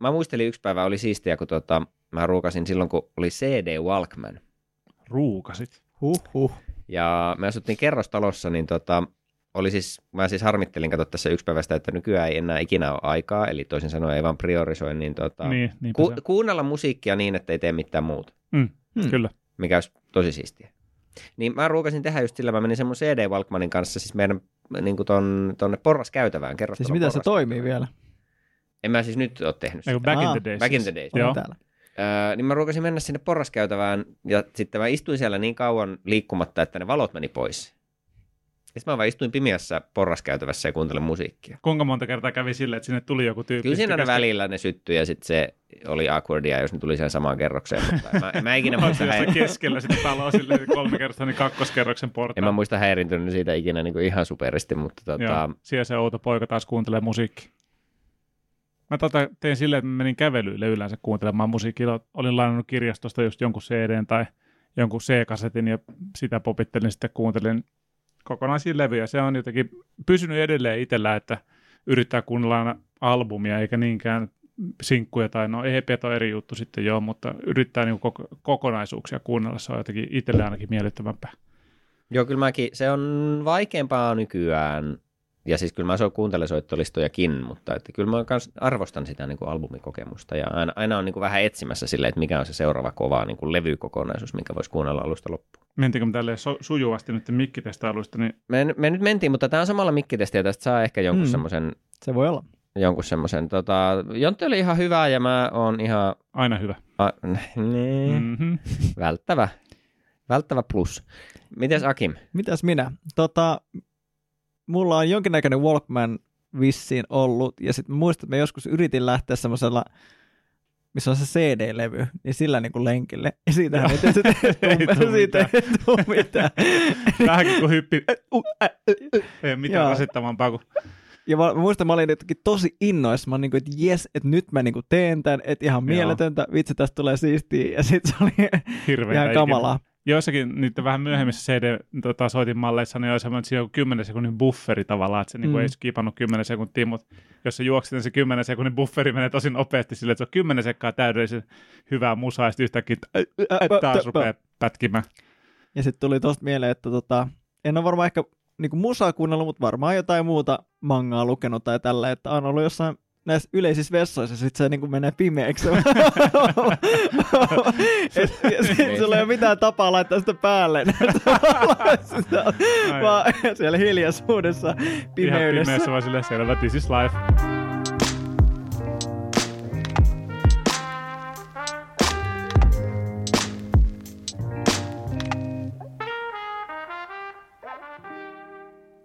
mä muistelin yksi päivä, oli siistiä, kun mä ruukasin silloin, kun oli CD Walkman. Ruukasit? Huhhuh. Ja me asuttiin kerrostalossa, niin oli siis, mä siis harmittelin katsoa tässä yksi päivästä, että nykyään ei enää ikinä ole aikaa, eli toisin sanoen ei vaan priorisoi, niin kuunnella musiikkia niin, että ei tee mitään muuta. Kyllä. Mikä olisi tosi siistiä. Niin mä ruukasin tehdä just sillä, mä menin semmoinen CD Walkmanin kanssa, siis meidän niin kuin tonne porraskäytävään kerrostalon. Siis mitä se toimii vielä? En mä siis nyt ole tehnyt sitä. Back in the days. Joo. Niin mä ruukasin mennä sinne porraskäytävään, ja sitten mä istuin siellä niin kauan liikkumatta, että ne valot meni pois. Ja sitten mä vaan istuin pimiässä porraskäytävässä ja kuuntelin musiikkia. Kuinka monta kertaa kävi sille, että sinne tuli joku tyyppi? Kyllä siinä aina välillä ne syttyi, ja sitten se oli awkwardia, jos ne tuli sen samaan kerrokseen. Mutta mä ikinä muista keskellä sitten palaa silleen kolme kertaa, niin kakkoskerroksen portaan. En mä muista häirintynyt siitä ikinä niin kuin ihan superisti, mutta Joo, siellä se outo poika taas kuuntelee musiikkia. Mä tein silleen, että mä menin kävelyille yleensä kuuntelemaan musiikkia. Olin lainannut kirjastosta just jonkun CD:n tai jonkun C-kasetin ja sitä popittelin, sitten kuuntelin kokonaisia levyjä. Se on jotenkin pysynyt edelleen itsellä, että yrittää kuunnella aina albumia eikä niinkään sinkkuja tai EP on eri juttu sitten joo, mutta yrittää niinku kokonaisuuksia kuunnella. Se on jotenkin itselle ainakin miellyttävämpää. Joo, kyllä mäkin. Se on vaikeampaa nykyään. Ja siis kyllä mä kuuntelen soittolistojakin, mutta että kyllä mä arvostan sitä niin kuin albumikokemusta. Ja aina on niin kuin vähän etsimässä silleen, että mikä on se seuraava kova niin kuin levykokonaisuus, minkä voisi kuunnella alusta loppuun. Mentiinkö me tälleen sujuvasti nyt mikkitestailuista? Niin... Me nyt mentiin, mutta tämä on samalla mikkitesti ja tästä saa ehkä jonkun semmoisen... Se voi olla. Jonkun semmoisen. Jontti oli ihan hyvä ja mä oon ihan... Aina hyvä. Välttävä. Välttävä plus. Mites Akim? Mitäs minä? Mulla on jonkinnäköinen Walkman vissiin ollut, ja sitten muistan, että mä joskus yritin lähteä semmoisella, missä on se CD-levy, niin sillä niin kuin lenkille. Ja siitähän ei tule mitään. Vähänkin kuin hyppi. Ei mitään rasittavampaa kuin... Ja mä muistan, mä olin jotenkin tosi innoissa. Mä olin niin kuin, että jes, että nyt mä niin kuin teen tämän, että ihan mieletöntä, vitsi, tästä tulee siistiä. Ja sitten se oli hirveitä ihan kamalaa. Ikinä. Joissakin niitä vähän myöhemmissä CD-soitinmalleissa niin oli semmoinen 10 sekunnin bufferi tavallaan, että se niin kuin ei skipannut 10 sekuntia, mutta jos se juoksi, niin se 10 sekunnin bufferi menee tosi nopeasti silleen, että se on 10 sekkaa täydellisen hyvää musaa, ja sitten yhtäkkiä taas rupeaa pätkimään. Ja sitten tuli tosta mieleen, että en ole varmaan ehkä niin kuin musaa kuunnellut, mutta varmaan jotain muuta mangaa lukenut tai tällä, että on ollut jossain näissä yleisissä vessoissa, sitten se niin kuin menee pimeäksi. Sulla ei ole mitään tapaa laittaa sitä päälle. Vaan siellä hiljaisuudessa, pimeydessä. Ihan pimeässä vaan sillä selvä, this is life.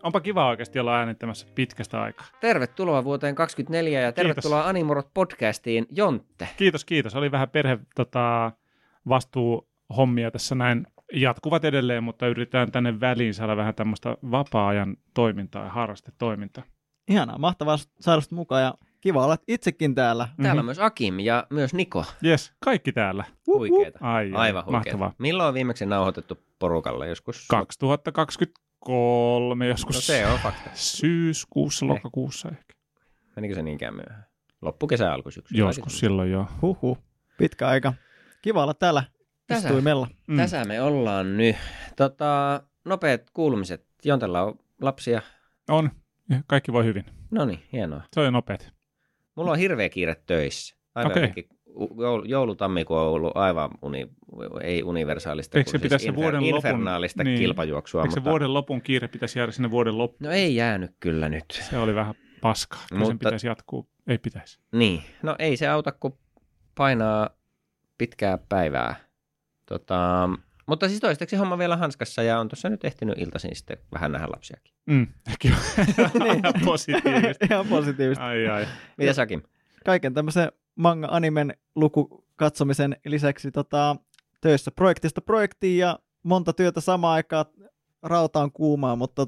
Onpa kiva oikeasti olla äänittämässä pitkästä aikaa. Tervetuloa vuoteen 2024 ja tervetuloa Animorot-podcastiin, Jontte. Kiitos. Oli vähän perhevastuuhommia tässä näin. Jatkuvat edelleen, mutta yritetään tänne väliin saada vähän tämmöistä vapaa-ajan toimintaa ja harrastetoimintaa. Ihanaa, mahtavaa saada mukaan ja kiva olla itsekin täällä. Täällä on myös Akim ja myös Niko. Jes, kaikki täällä. Huikeeta, aivan huikeeta. Milloin on viimeksi nauhoitettu porukalle joskus? 2023 joskus. No se on fakta. Syyskuussa, lokakuussa ehkä. Menikö se niinkään myöhään? Loppukesä, alkusyksy. Joskus silloin joo. Huhhuh. Pitkä aika. Kiva olla täällä. Tässä me ollaan nyt. Nopeat kuulumiset. Jontella on lapsia. On. Kaikki voi hyvin. No niin, hienoa. Se on nopeat. Mulla on hirveä kiire töissä. Okei. Joulutammikuun on ollut aivan universaalista, eikö se siis infernaalista lopun, kilpajuoksua. Eikö se vuoden lopun kiire pitäisi jäädä sinne vuoden loppuun? No ei jäänyt kyllä nyt. Se oli vähän paskaa, mutta sen pitäisi jatkuu. Ei pitäisi. Niin, no ei se auta, kun painaa pitkää päivää. Mutta siis toistaiseksi homma vielä hanskassa ja on tuossa nyt ehtinyt iltaisin sitten vähän nähdä lapsiakin. Kyllä. Ihan positiivista. Ai. Mitä säkin? Kaiken tämmöisen manga-animen lukukatsomisen lisäksi töissä projektista projektiin ja monta työtä samaan aikaan, rautaan kuumaa, mutta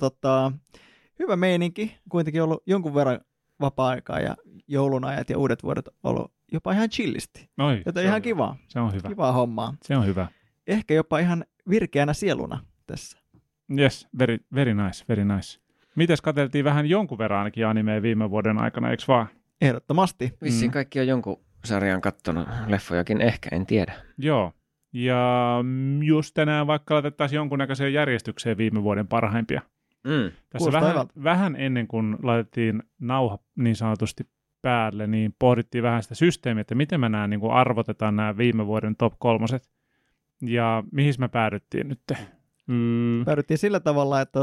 hyvä meininki. Kuitenkin ollut jonkun verran vapaa-aikaa ja joulunajat ja uudet vuodet ollut jopa ihan chillisti. Noi, joten ihan kivaa. Se on hyvä. Kivaa hommaa. Se on hyvä. Ehkä jopa ihan virkeänä sieluna tässä. Yes, very nice. Mites katseltiin vähän jonkun verran ainakin animea viime vuoden aikana, eikö vaan? Ehdottomasti. Vissiin kaikki on jonkun sarjan katsonut, leffojakin ehkä, en tiedä. Joo, ja just tänään vaikka laitettaisiin jonkunnäköiseen järjestykseen viime vuoden parhaimpia. Mm. Tässä vähän ennen kuin laitettiin nauha niin sanotusti päälle, niin pohdittiin vähän sitä systeemiä, että miten me nämä niin kuin arvotetaan nämä viime vuoden top kolmoset. Ja mihin me päädyttiin nyt? Päädyttiin sillä tavalla, että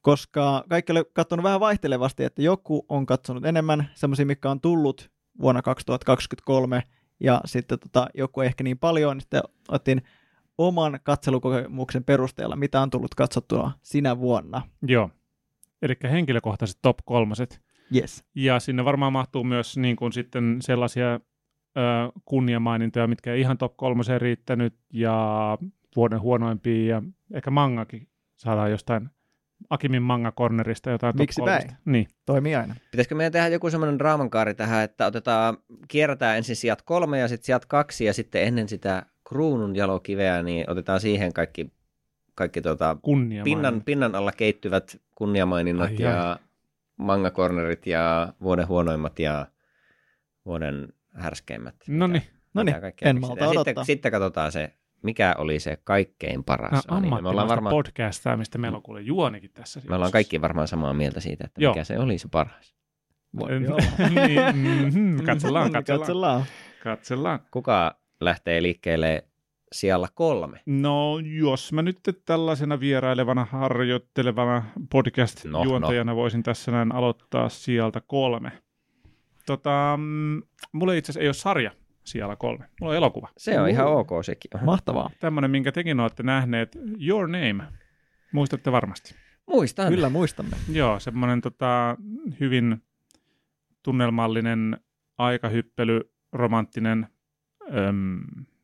koska kaikki oli katsonut vähän vaihtelevasti, että joku on katsonut enemmän semmoisia, mikä on tullut vuonna 2023, ja sitten joku ehkä niin paljon, niin sitten otin oman katselukokemuksen perusteella, mitä on tullut katsottua sinä vuonna. Joo, eli henkilökohtaiset top kolmaset. Yes. Ja sinne varmaan mahtuu myös niin kuin sitten sellaisia kunniamainintoja, mitkä ei ihan top kolmoseen riittänyt, ja vuoden huonoimpia, ja ehkä mangakin saadaan jostain Akimin manga-cornerista jotain top kolmosta. Niin. Toimii aina. Pitäisikö meidän tehdä joku semmoinen draamankaari tähän, että kierretään ensin sijat 3 ja sitten sijat 2, ja sitten ennen sitä kruunun jalokiveä, niin otetaan siihen kaikki pinnan alla keittyvät kunniamaininnat ja manga-cornerit ja vuoden huonoimmat ja vuoden härskeimmät. No niin, en malta odottaa. Sitten katsotaan se, mikä oli se kaikkein paras. Me ollaan varmaan podcastaa, mistä meillä on kuule juonikin tässä. Me ollaan kaikki varmaan samaa mieltä siitä, että mikä se oli se paras. Katsellaan. Kuka lähtee liikkeelle sijalla 3? No, jos mä nyt tällaisena vierailevana, harjoittelevana podcast-juontajana voisin tässä näin aloittaa sijalta 3. Mulle itse asiassa ei ole sarja sijalla 3. Mulla on elokuva. Se on ihan ok sekin. Mahtavaa. Tämmönen, minkä tekin olette nähneet, Your Name. Muistatte varmasti. Muistan. Kyllä muistamme. Joo, semmoinen hyvin tunnelmallinen, aikahyppely, romanttinen,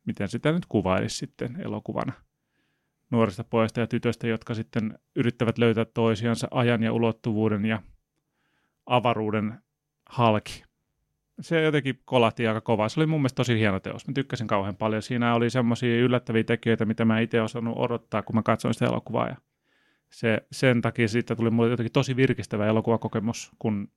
miten sitä nyt kuvailisi sitten elokuvana. Nuorista pojasta ja tytöstä, jotka sitten yrittävät löytää toisiansa ajan ja ulottuvuuden ja avaruuden halki. Se jotenkin kolahti aika kovaa. Se oli mun mielestä tosi hieno teos. Mä tykkäsin kauhean paljon. Siinä oli semmoisia yllättäviä tekijöitä, mitä mä itse osannut odottaa, kun mä katsoin sitä elokuvaa. Ja sen takia siitä tuli mulle jotenkin tosi virkistävä elokuvakokemus. Kun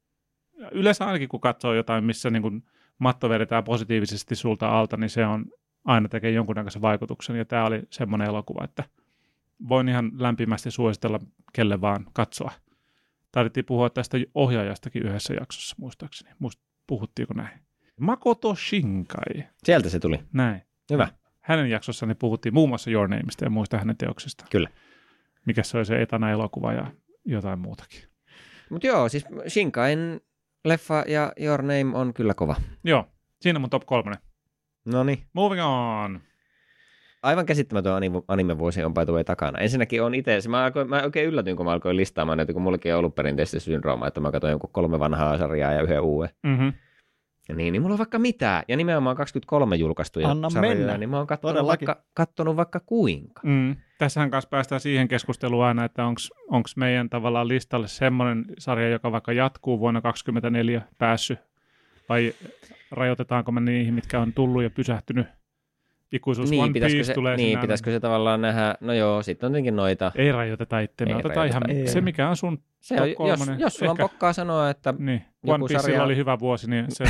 yleensä ainakin kun katsoo jotain, missä niin kun matto vedetään positiivisesti sulta alta, niin se on aina tekee jonkunnäköisen vaikutuksen. Ja tämä oli semmoinen elokuva, että voin ihan lämpimästi suositella kelle vaan katsoa. Taidettiin puhua tästä ohjaajastakin yhdessä jaksossa, muistaakseni. Puhuttiinko näin? Makoto Shinkai. Sieltä se tuli. Näin. Hyvä. Hänen jaksossani puhuttiin muun muassa Your Nameista ja muista hänen teoksistaan. Kyllä. Mikä se oli se etana elokuva ja jotain muutakin. Mutta joo, siis Shinkain leffa ja Your Name on kyllä kova. Joo, siinä mun top 3. Noniin. Moving on. Aivan käsittämätön animevuosi on paituvei takana. Ensinnäkin on itse, mä oikein yllätyin, kun mä alkoin listaamaan näitä, kun mullakin on ollut perinteistä syndroomaa, että mä katsoin jonkun 3 vanhaa sarjaa ja 1 uuden. Mm-hmm. Ja niin mulla on vaikka mitään. Ja nimenomaan 23 julkaistuja sarjoja, niin mä oon kattonut vaikka kuinka. Mm. Tässähän kanssa päästään siihen keskusteluun aina, että onko meidän tavallaan listalle semmoinen sarja, joka vaikka jatkuu vuonna 2024 päässyt, vai rajoitetaanko me niihin, mitkä on tullut ja pysähtynyt? Ikuisuus niin, One Piece tulee niin, sinään. Pitäisikö se tavallaan nähdä, no joo, sitten on tietenkin noita. Ei rajoiteta itseämme, otetaan ihan se, mikä on sun top 3. Jos sulla on pokkaa sanoa, että niin. One Piece sarja oli hyvä vuosi, niin se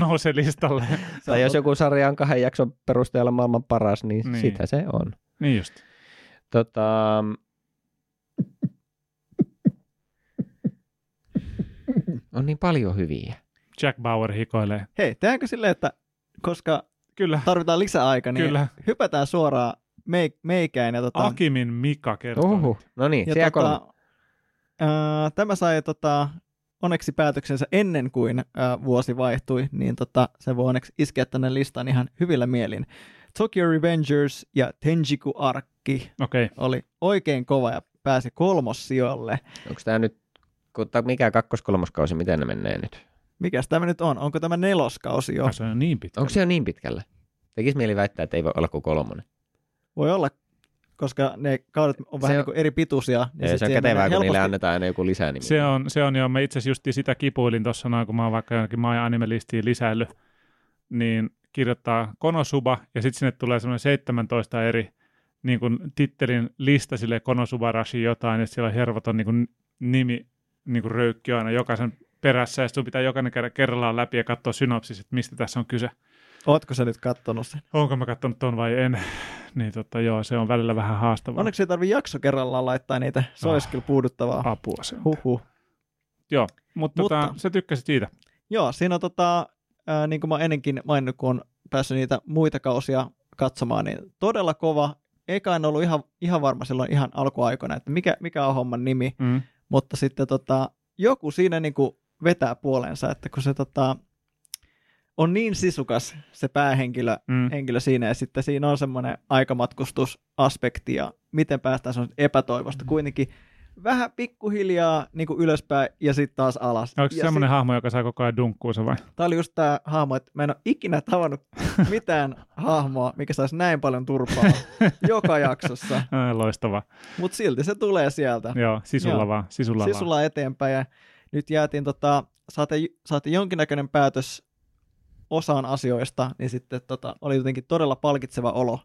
nousee listalle. Tai jos joku sarja on 2 jakson perusteella maailman paras, niin sitä se on. Niin just. On niin paljon hyviä. Jack Bauer hikoilee. Hei, tehdäänkö silleen, että koska kyllä tarvitaan lisäaika, niin kyllä hypätään suoraan meikään. Ja Akimin Mika kertoo. No niin, siellä 3. Tämä sai onneksi päätöksensä ennen kuin vuosi vaihtui, niin se voi onneksi iskeä tänne listaan ihan hyvillä mielin. Tokyo Revengers ja Tenjiku-arkki oli oikein kova ja pääsi 3. sijoille. Onko tämä nyt, mikä 2-3 kausi, miten ne menee nyt? Mikäs tämä nyt on? Onko tämä 4. kausi jo? Se on niin pitkällä. Onko se jo niin pitkällä? Tekisi mieli väittää, että ei voi olla kuin 3. Voi olla, koska ne kaudet on vähän niin eri pituisia. Se on kätevää, kun niille annetaan aina joku lisänimi. Se on jo. Mä itse asiassa just sitä kipuilin tuossa noin, kun mä oon vaikka jonnekin maa- ja anime-listiin lisäillyt. Niin kirjoittaa Konosuba ja sitten sinne tulee semmoinen 17 eri niin kuin tittelin lista sille Konosubarashi jotain. Ja siellä hervot on niin kuin nimi niin kuin röykki aina jokaisen perässä ja sinun pitää jokainen käydä kerrallaan läpi ja katsoa synopsis, että mistä tässä on kyse. Ootko sä nyt kattonut sen? Onko mä kattonut ton vai en? Niin totta, joo, se on välillä vähän haastavaa. Onneksi ei tarvitse jakso kerrallaan laittaa niitä, se olisi kyllä puuduttavaa. Apua sen. Huhhuh. Joo, mutta sä tykkäsit siitä. Joo, siinä on niin kuin mä ennenkin maininnut, kun on päässyt niitä muita kausia katsomaan, niin todella kova. Eikä en ollut ihan varma silloin ihan alkuaikoina, että mikä on homman nimi, mutta sitten joku siinä niin kuin vetää puolensa, että kun se on niin sisukas se päähenkilö siinä, ja sitten siinä on semmoinen aikamatkustusaspekti, ja miten päästään semmoista epätoivosta kuitenkin vähän pikkuhiljaa niin kuin ylöspäin ja sitten taas alas. Onko se semmoinen hahmo, joka saa koko ajan dunkkuunsa vai? Tämä oli just tämä hahmo, että mä en ole ikinä tavannut mitään hahmoa, mikä saisi näin paljon turpaa joka jaksossa. Loistavaa. Mutta silti se tulee sieltä. Joo, sisulla vaan. Eteenpäin. Ja nyt jäätiin, saatiin jonkinnäköinen päätös osaan asioista, niin sitten oli jotenkin todella palkitseva olo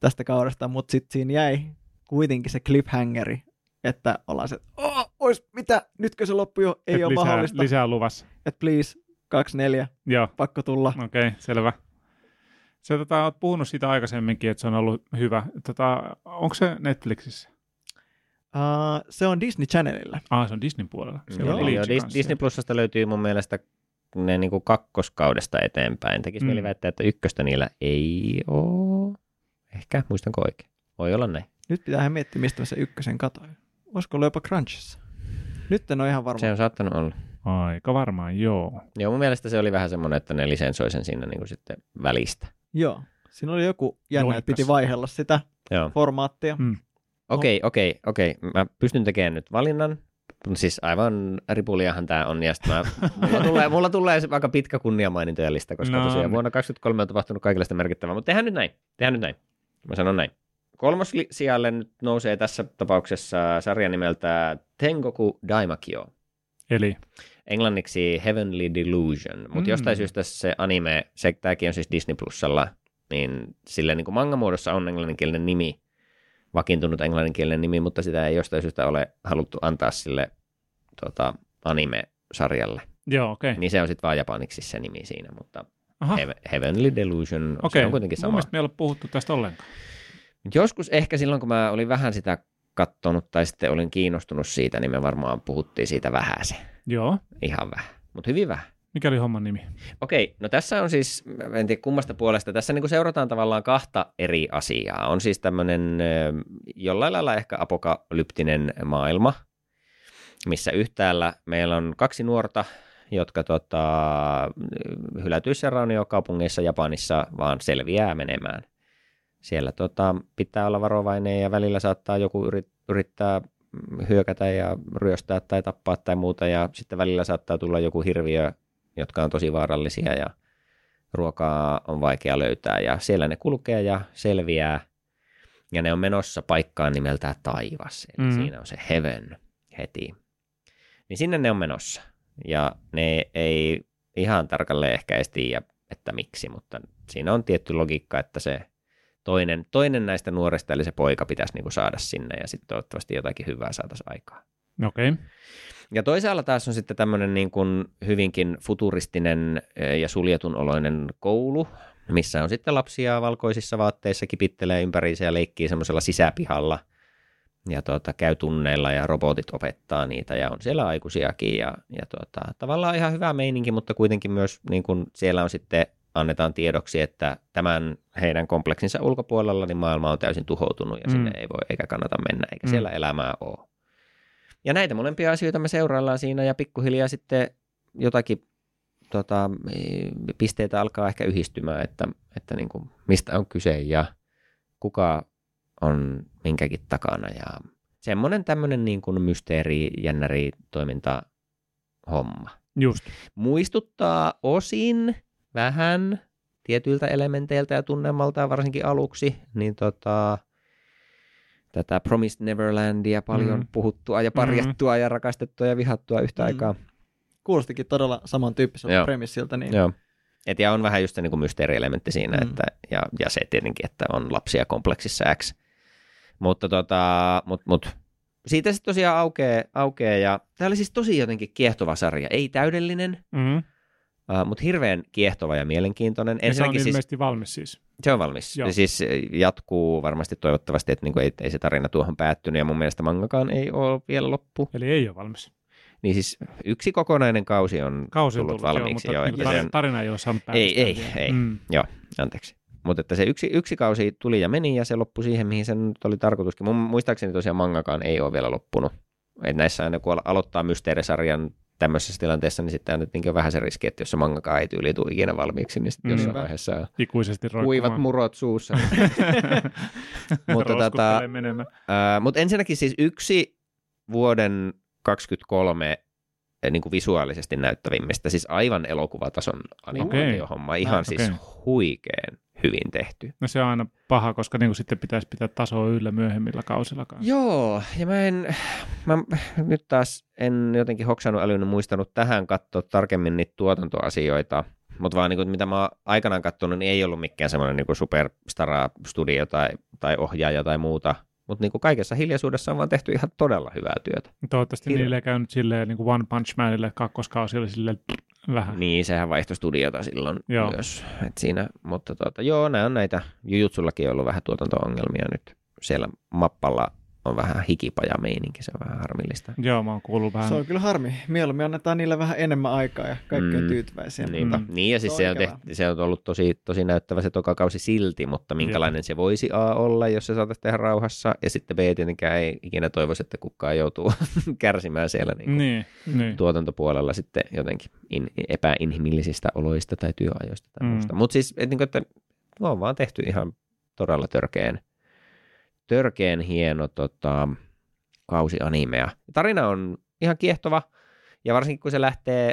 tästä kaudesta, mutta sitten siinä jäi kuitenkin se cliffhangeri, että ollaan se, mitä, nytkö se loppu jo, ei ole mahdollista. Lisää luvassa. Että please, 24, joo. Pakko tulla. Okei, selvä. Sä oot puhunut siitä aikaisemminkin, että se on ollut hyvä. Onko se Netflixissä? Se on Disney Channelilla. Se on Disneyn puolella. Joo, Disney Plusasta löytyy mun mielestä ne niinku kakkoskaudesta eteenpäin. Tekisi mieli väittää, että ykköstä niillä ei ole. Ehkä, muistanko oikein? Voi olla näin. Nyt pitäähän miettiä, mistä se ykkösen katoi. Olisiko ollut jopa Crunchissa? Nyt en ole ihan varma. Se on saattanut olla. Aika varmaan, joo. Joo, mun mielestä se oli vähän semmoinen, että ne lisensoi sen siinä niin kuin sitten välistä. Joo, siinä oli joku jännä, että piti vaihella sitä formaattia. Okei. Mä pystyn tekemään nyt valinnan. Siis aivan ripuliahan tämä on, ja mulla tulee aika pitkä kunniamainintojen lista, koska tosiaan vuonna 2023 on tapahtunut kaikille sitä merkittävää, mutta tehdään nyt näin. Mä sanon näin. Kolmas sijalle nyt nousee tässä tapauksessa sarja nimeltä Tengoku Daimakyo. Eli? Englanniksi Heavenly Delusion, mutta jostain syystä se anime, tämäkin on siis Disney Plusalla, niin sillä niin kuin manga-muodossa on englanninkielinen nimi, vakiintunut englanninkielinen nimi, mutta sitä ei jostain syystä ole haluttu antaa sille anime-sarjalle. Joo, okei. Niin se on sitten vaan japaniksi se nimi siinä, mutta Heavenly Delusion, se on kuitenkin sama. Mun mielestä me ei ole puhuttu tästä ollenkaan. Joskus ehkä silloin, kun mä olin vähän sitä katsonut tai sitten olin kiinnostunut siitä, niin me varmaan puhuttiin siitä vähän se. Joo. Ihan vähän, mutta hyvin vähän. Mikä oli homman nimi? Okei, no tässä on siis, en tiedä kummasta puolesta, tässä niin kuin seurataan tavallaan kahta eri asiaa. On siis tämmöinen jollain lailla ehkä apokalyptinen maailma, missä yhtäällä meillä on kaksi nuorta, jotka hylätyissä rauniokaupungeissa Japanissa vaan selviää menemään. Siellä pitää olla varovainen ja välillä saattaa joku yrittää hyökätä ja ryöstää tai tappaa tai muuta. Ja sitten välillä saattaa tulla joku hirviö, jotka on tosi vaarallisia ja ruokaa on vaikea löytää. Ja siellä ne kulkee ja selviää ja ne on menossa paikkaan nimeltään taivas. Eli siinä on se heaven heti. Niin sinne ne on menossa ja ne ei ihan tarkalleen ehkä edes tiedä, että miksi, mutta siinä on tietty logiikka, että se toinen näistä nuorista, eli se poika, pitäisi niinku saada sinne, ja sitten toivottavasti jotakin hyvää saataisiin aikaa. Okei. Ja toisaalla taas on sitten tämmöinen niin kuin hyvinkin futuristinen ja suljetun oloinen koulu, missä on sitten lapsia valkoisissa vaatteissa, kipittelee ympäriinsä ja leikkii semmoisella sisäpihalla, ja käy tunneilla, ja robotit opettaa niitä, ja on siellä aikuisiakin, ja tavallaan ihan hyvä meininki, mutta kuitenkin myös niin kuin siellä on sitten annetaan tiedoksi, että tämän heidän kompleksinsa ulkopuolella niin maailma on täysin tuhoutunut ja sinne ei voi eikä kannata mennä eikä siellä elämää ole. Ja näitä molempia asioita me seuraillaan siinä ja pikkuhiljaa sitten jotakin pisteitä alkaa ehkä yhdistymään, että niin kuin mistä on kyse ja kuka on minkäkin takana ja semmoinen tämmöinen niin kuin mysteeri, jännäri toiminta homma. Just. Muistuttaa osin vähän tietyiltä elementeiltä ja tunnelmaltaan varsinkin aluksi, niin tätä Promised Neverlandia paljon puhuttua ja parjattua ja rakastettua ja vihattua yhtä aikaa. Kuulostikin todella samantyyppiseltä premissiltä. Niin. Joo. Et ja on vähän just se niin kuin mysteerielementti siinä, että, ja se tietenkin, että on lapsia kompleksissa X. Mutta siitä sitten tosiaan aukeaa ja tämä oli siis tosi jotenkin kiehtova sarja. Ei täydellinen, mutta hirveän kiehtova ja mielenkiintoinen. Ja se on ilmeisesti siis, valmis siis. Se on valmis. Ja siis jatkuu varmasti toivottavasti, että niinku ei se tarina tuohon päättynyt ja mun mielestä mangakaan ei ole vielä loppu. Eli ei ole valmis. Niin siis yksi kokonainen kausi on tullut valmiiksi. Joo, mutta tarina ei ole saanut päätöstä. Ei. Joo, anteeksi. Mutta että se yksi kausi tuli ja meni ja se loppui siihen, mihin se nyt oli tarkoituskin. Mun muistaakseni tosiaan mangakaan ei ole vielä loppunut. Et näissä aina kun aloittaa mysteerisarjan tämmöisessä tilanteessa, niin sitten on vähän se riski, että jos se mangakaan ei tyyli tule ikinä valmiiksi, niin sitten jossain vaiheessa ikuisesti kuivat murot suussa. Mutta ensinnäkin siis yksi vuoden 23 niin kuin visuaalisesti näyttävimmistä, siis aivan elokuvatason animaatiohomma, siis huikean hyvin tehty. No se on aina paha, koska niin kuin sitten pitäisi pitää tasoa yllä myöhemmillä kausilla kanssa. Joo, ja mä nyt taas en jotenkin hoksannut älynyt muistanut tähän katsoa tarkemmin niitä tuotantoasioita, mutta vaan niin kuin, mitä mä aikanaan katsonut, niin ei ollut mikään semmoinen niin kuin superstara-studio tai ohjaaja tai muuta. Mutta niinku kaikessa hiljaisuudessa on vaan tehty ihan todella hyvää työtä. Toivottavasti niille ei käynyt silleen niin kuin One Punch Manille kakkoskausille silleen vähän. Niin, sehän vaihtoi studiota silloin myös. Et siinä, mutta nämä on näitä. Jujutsullakin on ollut vähän tuotanto-ongelmia nyt. Siellä mappalla on vähän hikipaja-meininki, se on vähän harmillista. Joo, mä oon kuullut vähän. Se on kyllä harmi. Mieluummin annetaan niille vähän enemmän aikaa ja kaikki on tyytyväisiä. Niin, ja siis se on ollut tosi, tosi näyttävä se tokakausi silti, mutta minkälainen se voisi A olla, jos se saataisiin tehdä rauhassa, ja sitten B tietenkään ei ikinä toivoisi, että kukaan joutuu kärsimään siellä niin. tuotantopuolella sitten jotenkin epäinhimillisistä oloista tai työajoista tai muusta. Mutta siis, että on vaan tehty ihan todella törkeen hieno kausi animea. Tarina on ihan kiehtova, ja varsinkin kun se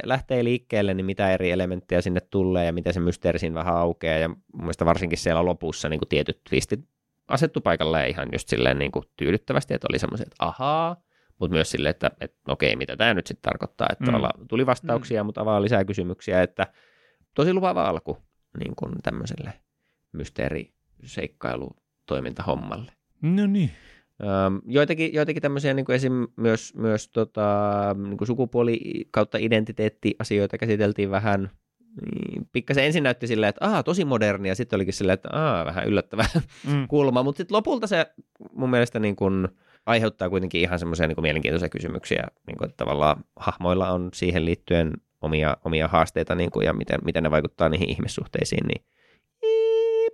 lähtee liikkeelle, niin mitä eri elementtejä sinne tulee, ja miten se mysteeri siinä vähän aukeaa, ja mun mielestä varsinkin siellä lopussa niin kuin tietyt twistit asettu paikalle ihan just silleen niin kuin tyydyttävästi, että oli semmoiset, että ahaa, mutta myös silleen, että okei, mitä tämä nyt sitten tarkoittaa, että tuli vastauksia, mutta avaa lisää kysymyksiä, että tosi lupaava alku niin kuin tämmöiselle mysteeriseikkailutoimintahommalle. No niin. Joitakin tämmöisiä niin kuin esim. Myös niin kuin sukupuoli kautta identiteettiasioita käsiteltiin vähän. Pikkasen ensin näytti silleen, että tosi moderni, ja sitten olikin silleen, että vähän yllättävä kulma. Mutta sitten lopulta se mun mielestä niin kuin aiheuttaa kuitenkin ihan semmoisia niin kuin mielenkiintoisia kysymyksiä. Niin kuin, että tavallaan hahmoilla on siihen liittyen omia haasteita niin kuin, ja miten ne vaikuttaa niihin ihmissuhteisiin, niin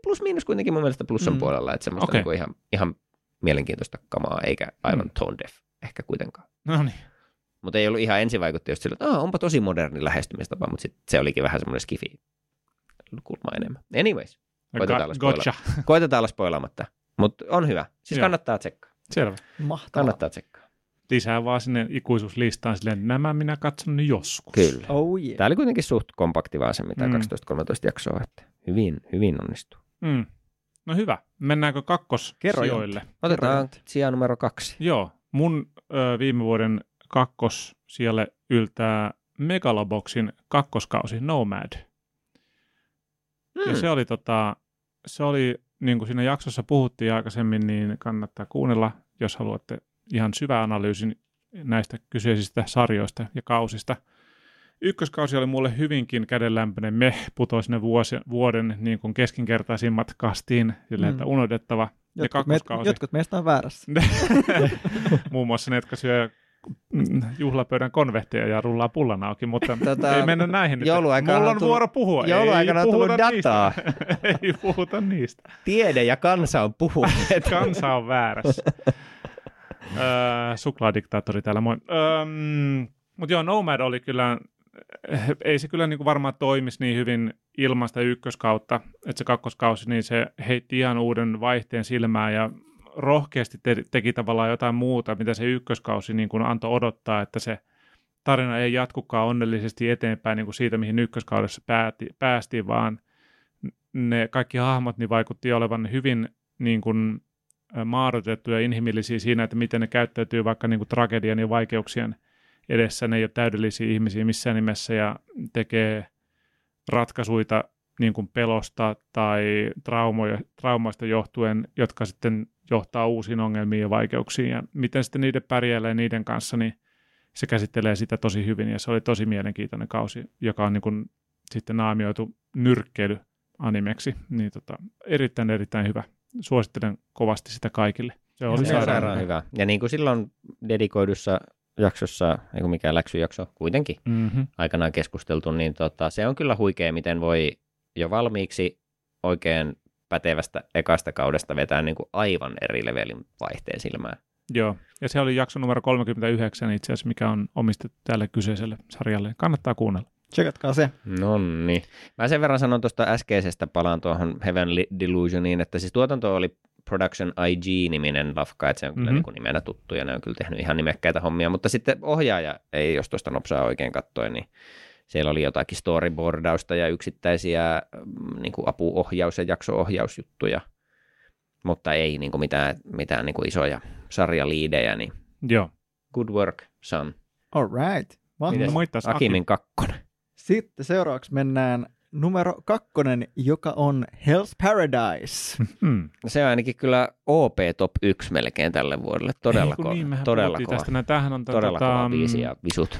plus miinus kuitenkin mun mielestä plussan puolella, että semmoista niin kuin ihan mielenkiintoista kamaa, eikä aivan tone deaf ehkä kuitenkaan. No niin. Mutta ei ollut ihan ensivaikutti just sillä, että onpa tosi moderni lähestymistapa, mutta sitten se olikin vähän semmoinen skifi kulma enemmän. Anyways, koitetaan olla spoilaamatta, mutta on hyvä. Siis kannattaa tsekkaa. Selvä. Mahtavaa. Kannattaa tsekkaa. Lisää vaan sinne ikuisuuslistaan silleen, nämä minä katson nyt joskus. Kyllä. Oh, yeah. Tämä oli kuitenkin suht kompakti vaan se, mitä 12-13 jaksoa, että hyvin, hyvin onnistuu. Mm. No hyvä. Mennäänkö kakkossijoille? Otetaan sija numero 2. Joo. Mun viime vuoden kakkossijalle yltää Megaloboxin kakkoskausi Nomad. Ja se oli niin kuin siinä jaksossa puhuttiin aikaisemmin, niin kannattaa kuunnella, jos haluatte ihan syvän analyysin näistä kyseisistä sarjoista ja kausista. Ykköskausi oli mulle hyvinkin kädenlämpöinen. Me putoin sinne vuoden niin kuin keskinkertaisimmat kastiin, sillä että unohdettava. Jotkut meistä on väärässä. Muun muassa ne, jotka syö juhlapöydän konvehtia ja rullaa pullan auki, mutta ei mennä näihin nyt. Mulla on vuoro puhua. Jouluaikana on tullut dataa. Ei puhuta niistä. Tiede ja kansa on puhuneet. Kansa on väärässä. Suklaadiktaattori täällä moi. Mutta joo, Nomad oli kyllä, ei se kyllä niinku varmaan toimisi niin hyvin ilman sitä ykköskautta, että se kakkoskausi, niin se heitti ihan uuden vaihteen silmään ja rohkeasti teki tavallaan jotain muuta, mitä se ykköskausi niin kuin antoi odottaa, että se tarina ei jatkukaan onnellisesti eteenpäin niin kuin siitä, mihin ykköskaudessa päästiin, vaan ne kaikki hahmot niin vaikutti olevan hyvin niin kuin maadotettuja ja inhimillisiä siinä, että miten ne käyttäytyy vaikka niin kuin tragedian ja vaikeuksien edessä. Ne ei ole täydellisiä ihmisiä missään nimessä ja tekee ratkaisuja niin kuin pelosta tai traumoista johtuen, jotka sitten johtaa uusiin ongelmiin ja vaikeuksiin ja miten sitten niiden pärjäilee niiden kanssa, niin se käsittelee sitä tosi hyvin ja se oli tosi mielenkiintoinen kausi, joka on niin kuin sitten naamioitu nyrkkeilyanimeksi, niin erittäin hyvä. Suosittelen kovasti sitä kaikille. Se oli sairaan hyvä. Ja niin kuin silloin dedikoidussa jaksossa, ei kun mikä läksyjakso kuitenkin aikanaan keskusteltu, niin se on kyllä huikea, miten voi jo valmiiksi oikein pätevästä ekasta kaudesta vetää niin kuin aivan eri levelin vaihteen silmään. Joo, ja se oli jakso numero 39 itse asiassa, mikä on omistettu tälle kyseiselle sarjalle. Kannattaa kuunnella. Tsekatkaa se. Nonni. Mä sen verran sanon tuosta äskeisestä, palaan tuohon Heavenly Delusioniin, että siis tuotanto oli Production IG-niminen lafka, että se on kyllä niin kuin nimenä tuttu, ja ne on kyllä tehnyt ihan nimekkäitä hommia, mutta sitten ohjaaja ei, jos tuosta nopsaa oikein katsoin, niin siellä oli jotakin storyboardausta ja yksittäisiä niin kuin apuohjaus- ja jakso-ohjausjuttuja, mutta ei niin kuin mitään niin kuin isoja sarjaliidejä, niin joo. Good work, son. All right. Akimin kakkonen. Sitten seuraavaksi mennään numero 2, joka on Hell's Paradise. Se on ainakin kyllä OP Top 1 melkein tälle vuodelle. Todella kova. Niin, todella kova. Tämähän on todella kova biisi ja visut.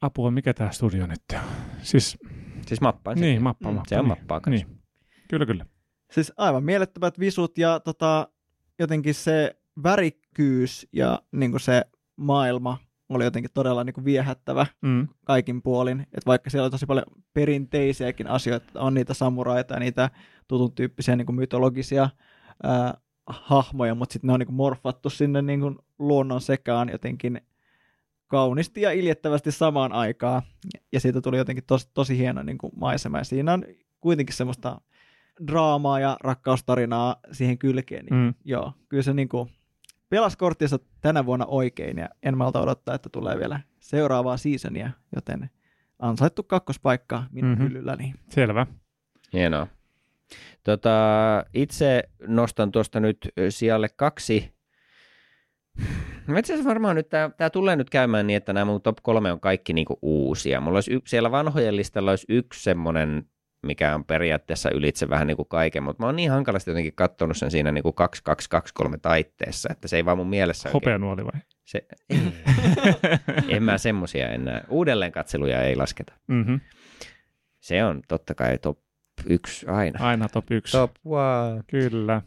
Apua, mikä tämä studio nyt on? Siis mappaa. Niin, mappaa. Se on mappaa kanssa. Niin. Kyllä. Siis aivan mielettömät visut ja jotenkin se värikkyys ja niin se maailma oli jotenkin todella niin kuin viehättävä kaikin puolin. Et vaikka siellä on tosi paljon perinteisiäkin asioita, on niitä samuraita ja niitä tutun tyyppisiä niin kuin mytologisia hahmoja, mutta sitten ne on niin kuin morfattu sinne niin kuin luonnon sekaan jotenkin kaunisti ja iljettävästi samaan aikaan. Ja siitä tuli jotenkin tosi hieno niin kuin maisema. Ja siinä on kuitenkin semmoista draamaa ja rakkaustarinaa siihen kylkeen. Niin joo, kyllä se niin kuin pelas korttinsa tänä vuonna oikein, ja en malta odottaa, että tulee vielä seuraavaa seasonia, joten ansaittu kakkospaikka minun hyllylläni. Selvä. Hienoa. Itse nostan tuosta nyt sijalle 2. Itse asiassa varmaan nyt tämä tulee nyt käymään niin, että nämä mun top 3 on kaikki niinku uusia. Mulla olisi siellä vanhojen listalla olisi yksi semmoinen, mikä on periaatteessa ylitse vähän niin kuin kaiken, mutta mä oon niin hankalasti jotenkin kattonut sen siinä niin kuin 2223 taitteessa, että se ei vaan mun mielessä oikein. Hopeanuoli vai? Se, en mä semmosia enää. Uudelleenkatseluja ei lasketa. Se on totta kai top 1 aina. Aina top 1. Top 1. Kyllä.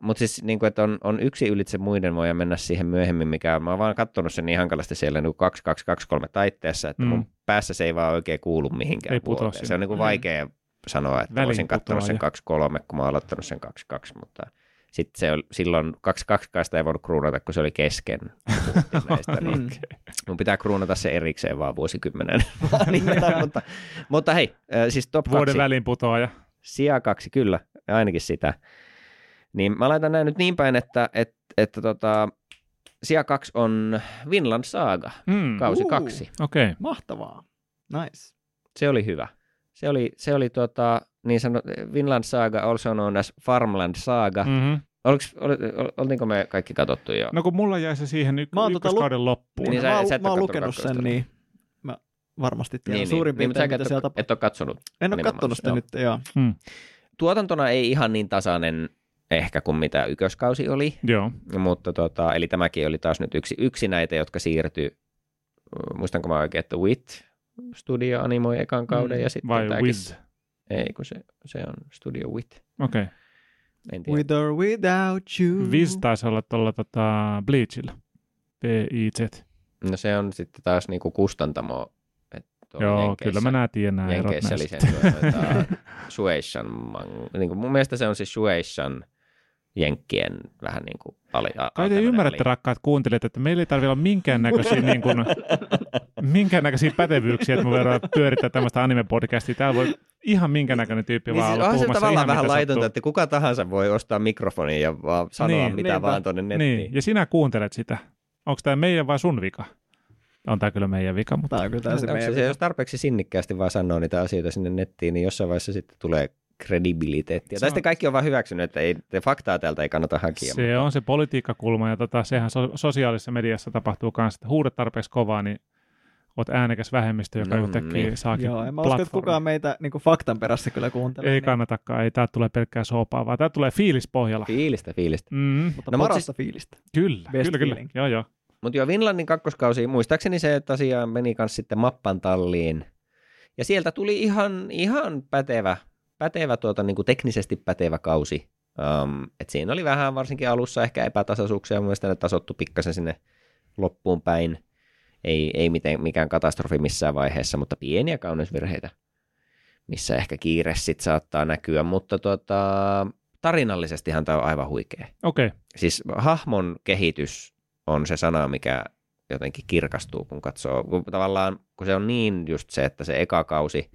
Mutta siis niin kuin, että on yksi ylitse muiden, voi mennä siihen myöhemmin, mikä mä oon vaan kattonut sen niin hankalasti siellä niin 2223 taitteessa, että mun päässä se ei vaan oikein kuulu mihinkään. Ei putoa sinne. Se on niin kuin vaikea sanoa, että mä olisin katsonut sen 2-3, kun mä oon aloittanut sen 2-2, mutta sitten se oli, silloin 2-2 ei voinut kruunata, kun se oli kesken. Näistä, niin mun pitää kruunata se erikseen vaan vuosikymmenen. mutta hei, siis top 2. Vuoden välin putoaja. Sija 2, kyllä, ainakin sitä. Niin mä laitan näin nyt niin päin, että sija 2 on Vinland Saga, kausi 2. Okei. Mahtavaa. Nice. Se oli hyvä. Se oli niin sanottu Vinland Saga, also known as Farmland Saga. Oltiinko me kaikki katsottu jo? No kun mulla jäi se siihen ykköskauden loppuun. Niin mä oon lukenut sen, niin mä varmasti tiedän suurin piirtein, mitä siellä tapahtuu. Et ole katsonut. En ole katsonut sitä nyt, joo. Tuotantona ei ihan niin tasainen ehkä kuin mitä ykköskausi oli. Joo. Mutta eli tämäkin oli taas nyt yksi näitä, jotka siirtyi, muistanko mä oikein, että Studio animoi ekan kauden ja sitten vai With? Ei, kun se on Studio With. Okei. Okay. With or without you. Viz taisi olla tuolla Bleachillä. B-I-Z. No se on sitten taas niinku kustantamo. Joo, Jenkeissä, kyllä mä näen nämä erot näistä. Jenkeissä Shueishan. Niinku mun mielestä se on siis Shueishan jenkkien vähän niin kuin kai te ymmärrätte, rakkaat kuuntelijat, että meillä ei tarvitse olla minkäännäköisiä, minkäännäköisiä pätevyyksiä, että me voidaan pyörittää tämmöistä anime-podcastia. Täällä voi ihan minkäännäköinen tyyppi niin, vaan siis olla puhumassa. Se tavallaan vähän laitonta, että kuka tahansa voi ostaa mikrofonia ja vaan sanoa mitä vaan tuonne nettiin. Niin, ja sinä kuuntelet sitä. Onko tämä meidän vai sun vika? On tämä kyllä meidän vika. Mutta tämä on kyllä se meidän vika. Jos tarpeeksi sinnikkäästi vaan sanoo niitä asioita sinne nettiin, niin jossain vaiheessa sitten tulee kredibiliteettiä. Tai sitten kaikki on vaan hyväksynyt, että ei, faktaa täältä ei kannata hakia. Se mutta on se politiikkakulma, ja sehän sosiaalisessa mediassa tapahtuu kanssa, että huudet tarpeeksi kovaa, niin oot äänekäs vähemmistö, joka yhtäkkiä saakin platformin. Joo, en mä usko, että kukaan meitä niin kuin faktan perässä kyllä kuuntelee. Ei kannatakaan, ei tää tulee pelkkää soopaa, vaan tää tulee fiilispohjalla. Fiilistä. Mm. Mutta no, parasta siis, fiilistä. Kyllä, best kyllä, feeling. Kyllä. Joo. Mutta jo Vinlandin kakkoskausi, muistaakseni se, että asia meni kanssa sitten mappan talliin. Ja sieltä tuli ihan pätevä niin kuin teknisesti pätevä kausi. Et siinä oli vähän varsinkin alussa ehkä epätasaisuuksia, mielestäni ne tasottu pikkasen sinne loppuun päin. Ei mikään katastrofi missään vaiheessa, mutta pieniä kauneusvirheitä, missä ehkä kiire sit saattaa näkyä, mutta tarinallisestihan tämä on aivan huikea. Okay. Siis hahmon kehitys on se sana, mikä jotenkin kirkastuu, kun katsoo. Tavallaan kun se on niin just se, että se eka kausi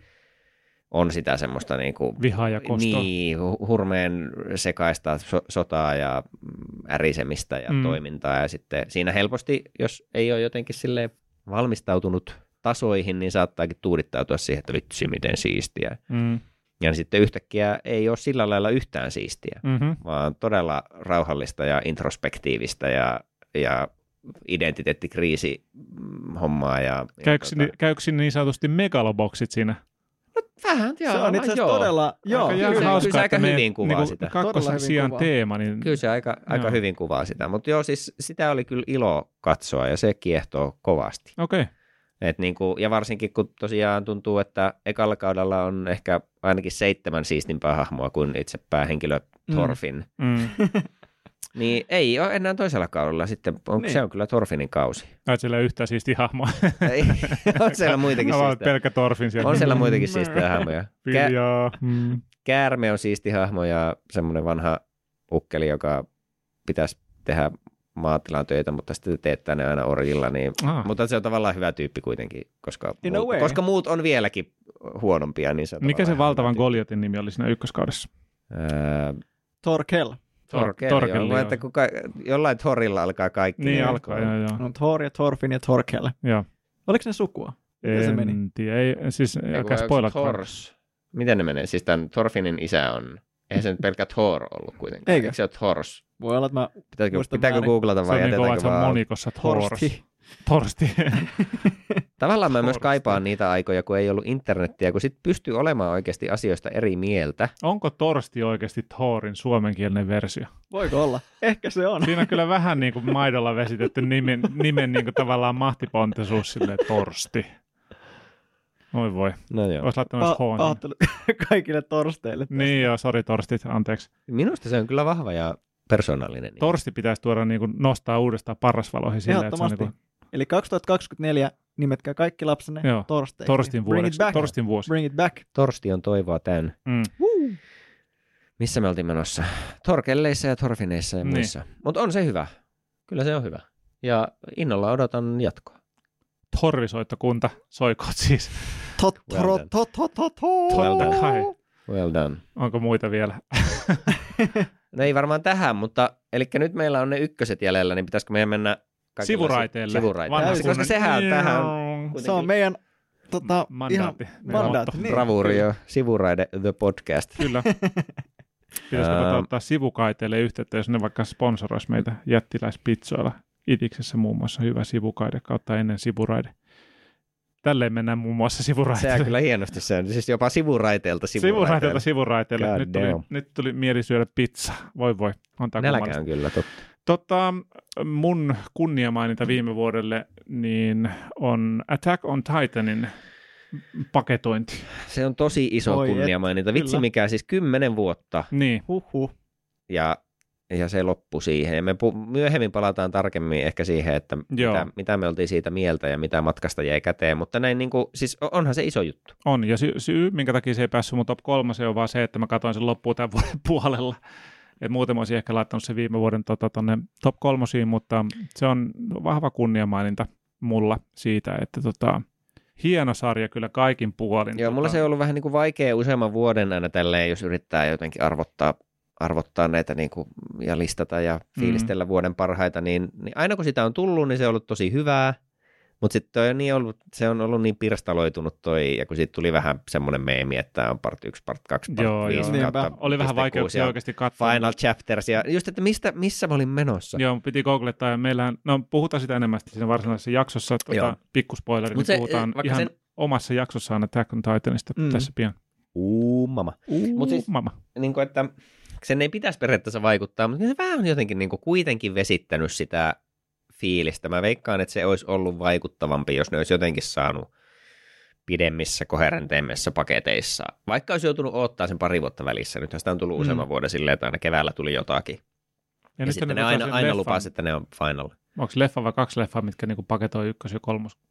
on sitä semmoista niinku vihaa ja kostoa. Niin, hurmeen sekaista sotaa ja ärisemistä ja toimintaa. Ja sitten siinä helposti, jos ei ole jotenkin silleen valmistautunut tasoihin, niin saattaakin tuudittautua siihen, että vitsi, miten siistiä. Ja sitten yhtäkkiä ei ole sillä lailla yhtään siistiä, vaan todella rauhallista ja introspektiivista ja identiteettikriisi hommaa. Käykö sinne niin sanotusti megaloboksit siinä? Vähän, joo. Se on itse asiassa todella, joo. Kyllä se aika hyvin kuvaa sitä. Kakkosen sijaan teema. Kyllä se aika hyvin kuvaa sitä, mutta joo, siis sitä oli kyllä ilo katsoa ja se kiehtoo kovasti. Okei. Okay. Niinku, ja varsinkin kun tosiaan tuntuu, että ekalla kaudella on ehkä ainakin 7 siistimpää hahmoa kuin itse päähenkilö Thorfinn. Niin ei ole enää toisella kaudella sitten, niin. Se on kyllä Thorfinnin kausi. Ai, siellä ei yhtään siistiä hahmoa. On siellä muitakin siistiä. Pelkkä Thorfinn siellä. On siellä muitakin siistiä hahmoja. Käärme on siisti hahmo ja semmoinen vanha ukkeli, joka pitäisi tehdä maatilan töitä, mutta sitten teettää ne aina orjilla. Niin. Mutta se on tavallaan hyvä tyyppi kuitenkin, koska muut on vieläkin huonompia. Niin se mikä se valtavan Goliotin nimi oli siinä ykköskaudessa? Torkel. Torkel, joo. Että kuka, jollain Thorilla alkaa kaikki. Niin alkaa, joo. No, Thor ja Thorfinn ja Torkel. Joo. Oliko ne sukua? Miten se meni? Ei, siis älkää spoilat. Miten ne menee? Siis tämän Thorfinnin isä on, eihän se nyt pelkkä Thor ollut kuitenkaan. Eikö se ole Thors? Voi olla, että mä pitääkö googlata vai jätetäänkö vaan? Se on monikossa Torsti. Tavallaan mä myös kaipaan niitä aikoja, kun ei ollut internettiä, kun sit pystyy olemaan oikeasti asioista eri mieltä. Onko Torsti oikeasti Thorin suomenkielinen versio? Voiko olla? Ehkä se on. Siinä on kyllä vähän niin kuin maidolla vesitetty nimen niin kuin tavallaan mahtipontisuus silleen Torsti. Oi voi. No joo. Olisi laittanut H. Pahoittelu kaikille torsteille. Tästä. Niin joo, sori torstit, anteeksi. Minusta se on kyllä vahva ja persoonallinen. Torsti pitäisi tuoda niin kuin nostaa uudestaan parrasvaloihin silleen, että se on niin kuin... Eli 2024 nimetkää kaikki lapsenne torsteiksi. Torstin vuodeksi. Torstin vuosi. Bring it back. Torsti on toivoa täynnä. Missä me oltiin menossa? Torkelleissä ja Thorfinneissa ja muissa. Niin. Mutta on se hyvä. Kyllä se on hyvä. Ja innolla odotan jatkoa. Torvisoittokunta. Soikoot siis. Well done. Onko muita vielä? No ei varmaan tähän, mutta eli nyt meillä on ne ykköset jäljellä, niin pitäisikö meidän mennä sivuraiteelle. Koska sehän tähän se on meidän mandaatti. Niin. Bravuuri jo. Sivuraide the podcast. Kyllä. Pitäisikö ottaa sivukaiteelle yhteyttä, jos ne vaikka sponsoroisi meitä jättiläispitsoilla. Itiksessä muun muassa hyvä sivukaide kautta ennen sivuraide. Tälleen mennään muun muassa sivuraiteelle. Sehän kyllä hienosti se on. Siis jopa sivuraiteelta sivuraiteelle. Nyt tuli mieli syödä pizza. Voi. Nälkä on kyllä totta. Mun kunniamaininta viime vuodelle niin on Attack on Titanin paketointi. Se on tosi iso kunniamaininta. Vitsi kyllä. Mikä siis 10 vuotta. Niin. Huhhuh. Ja se loppui siihen. Ja me myöhemmin palataan tarkemmin ehkä siihen, että mitä me oltiin siitä mieltä ja mitä matkasta jäi käteen. Mutta näin niin kuin, siis onhan se iso juttu. On, ja syy minkä takia se ei päässyt mun top 3, se on vaan se, että mä katsoin sen loppuun tämän vuoden puolella. Et muuten olisin ehkä laittanut se viime vuoden tuonne top 3, mutta se on vahva kunniamaininta mulla siitä, että hieno sarja kyllä kaikin puolin. Joo, mulla se on ollut vähän niin kuin vaikea useamman vuoden aina tälleen, jos yrittää jotenkin arvottaa näitä niin kuin, ja listata ja fiilistellä vuoden parhaita, niin aina kun sitä on tullut, niin se on ollut tosi hyvää. Mutta sitten niin se on ollut niin pirstaloitunut toi, ja kun siitä tuli vähän semmoinen meemi, että on part 1, part 2, part 5. Oli vähän vaikeuksia oikeasti katsoa. Final chapters, ja just, että missä mä olin menossa. Joo, piti googlettaa, ja meillähän, no puhutaan sitä enemmän siinä varsinaisessa jaksossa, pikkuspoileri, niin puhutaan ihan omassa jaksossaan Attack on Titanista tässä pian. Mut siis, niin kuin, että sen ei pitäisi periaatteessa vaikuttaa, mutta se vähän on jotenkin niin kuin kuitenkin vesittänyt sitä fiilistä. Mä veikkaan, että se olisi ollut vaikuttavampi, jos ne olisi jotenkin saanut pidemmissä, koherenteimmissä paketeissa. Vaikka olisi joutunut odottaa sen pari vuotta välissä. Nythän sitä on tullut useamman vuoden silleen, että aina keväällä tuli jotakin. Ja sitten ne aina lupasi, että ne on final. Onko leffa vai kaksi leffaa, mitkä niinku paketoi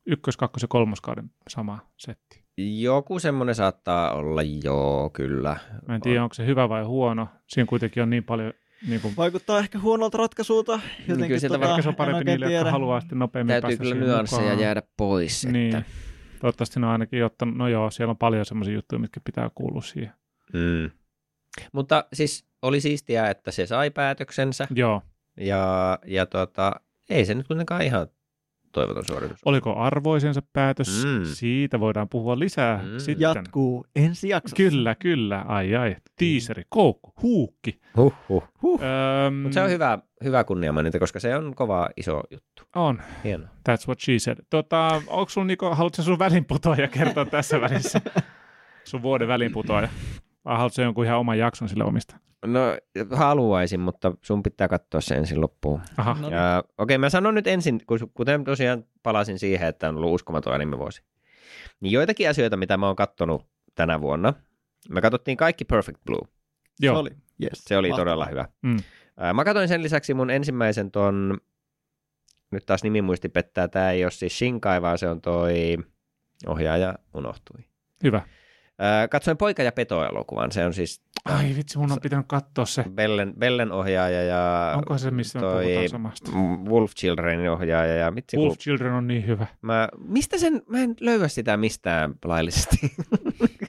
ykkös-, kakkos- ja kolmoskauden samaa settiä? Joku semmoinen saattaa olla, joo, kyllä. Mä en tiedä, onko se hyvä vai huono. Siinä kuitenkin on niin paljon... Niin kun... Vaikuttaa ehkä huonolta ratkaisulta. Jotenkin kyllä sieltä vaikka se on parempi niille, jotka haluaa sitten nopeammin päästä siihen mukaan. Täytyy kyllä nyansseja jäädä pois. Niin. Että... Toivottavasti ne on ainakin ottanut, no joo, siellä on paljon semmoisia juttuja, mitkä pitää kuulua siihen. Mm. Mutta siis oli siistiä, että se sai päätöksensä. Joo. Ja ei se nyt kuitenkaan ihan toivoton suoritus. Oliko arvoisensa päätös? Siitä voidaan puhua lisää sitten. Jatkuu ensi jaksossa. Kyllä. Ai. Tiiseri, koukku, huukki. Mutta se on hyvä kunniamaininta, koska se on kova iso juttu. On. Hienoa. That's what she said. Onko sun, Niko, haluatko sun välinputoaja kertoa tässä välissä? Sun vuoden välinputoaja. Vai haluatko jonkun ihan oman jakson sille omista? No haluaisin, mutta sun pitää katsoa se ensin loppuun. Okei, mä sanon nyt ensin, kuten tosiaan palasin siihen, että on ollut uskomaton animevuosi. Niin joitakin asioita, mitä mä oon kattonut tänä vuonna. Me katsottiin kaikki Perfect Blue. Joo. Se oli, todella hyvä. Mm. Mä katsoin sen lisäksi mun ensimmäisen ton, nyt taas nimi muisti pettää, tää ei ole siis Shinkai, vaan se on toi ohjaaja unohtui. Hyvä. Katsoin Poika ja peto -elokuvan. Se on siis... Ai vitsi, mun on pitänyt katsoa se. Bellen ohjaaja ja... Onko se, missä puhutaan samasta? Wolf Children ohjaaja ja... Wolf Children on niin hyvä. Mä en löyä sitä mistään laillisesti.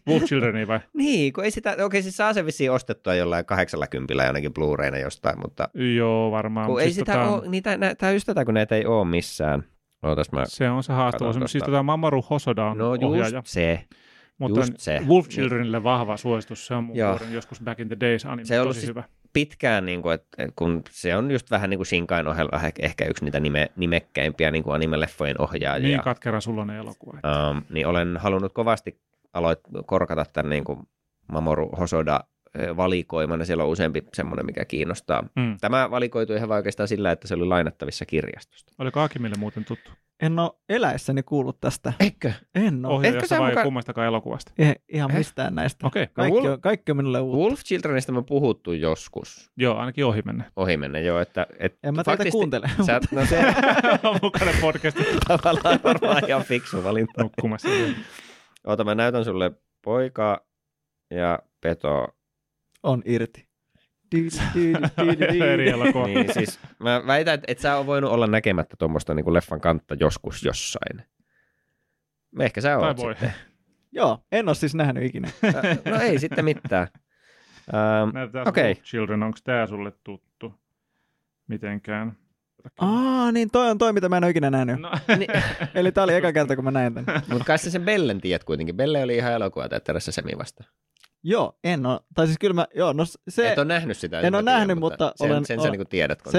Wolf Childreni vai? Niin, kun ei sitä... Okei, siis saa se vissiin ostettua jollain 80 jonnekin Blu-rayna jostain, mutta... Joo, varmaan. Kun ei sitä ole... Tää just tätä, kun näitä ei ole missään. Se on se haastava. Siis Mamoru Hosoda on ohjaaja. No just se. Mutta Wolf Childrenille vahva suositus, se on mun vuoden joskus back in the days anime, se on tosi hyvä. Pitkään, niin kuin, että kun se on just vähän niin kuin Shinkain ohella ehkä yksi niitä nimekkäimpiä niin kuin anime-leffojen ohjaajia. Niin katkeran sulla ne elokuva. Niin olen halunnut kovasti korkata tämän niin kuin Mamoru Hosoda valikoimana, siellä on useampi semmoinen, mikä kiinnostaa. Tämä valikoitui ihan oikeastaan sillä, että se oli lainattavissa kirjastosta. Oliko Akimille muuten tuttu? En ole eläessäni kuullut tästä. Eikö? En ole. Ohjaajasta vai kummastakaan elokuvasta? Ihan mistään näistä. Okay. Kaikki on minulle uutta. Wolf Childrenista me puhuttu joskus. Joo, ainakin ohi menne, joo. En mä teitä kuuntele. Se on mukana podcastin. Tavallaan varmaan ihan fiksu valinta. Nukkumassa. Oota, mä näytän sulle Poika ja peto. On irti. Niin, siis, mä väitän, että et sä on voinut olla näkemättä tuommoista niin kuin leffan kantta joskus jossain. Ehkä sä oot sitten. Joo, en ole siis nähnyt ikinä. No ei sitten mitään. Okei. Children, onko tää sulle tuttu mitenkään? Niin toi on toi, mitä mä en ole ikinä nähnyt. No. Eli tää oli eka kerta, kun mä näin tän. Mutta kai sen Bellen tiedät kuitenkin. Belle oli ihan elokuvateatterissa Semi vasta. Joo, en ole. Tai siis kyllä mä, joo, no se... Et ole nähnyt sitä. En ole nähnyt, mutta olen... Sen sä niin kuin tiedät, kun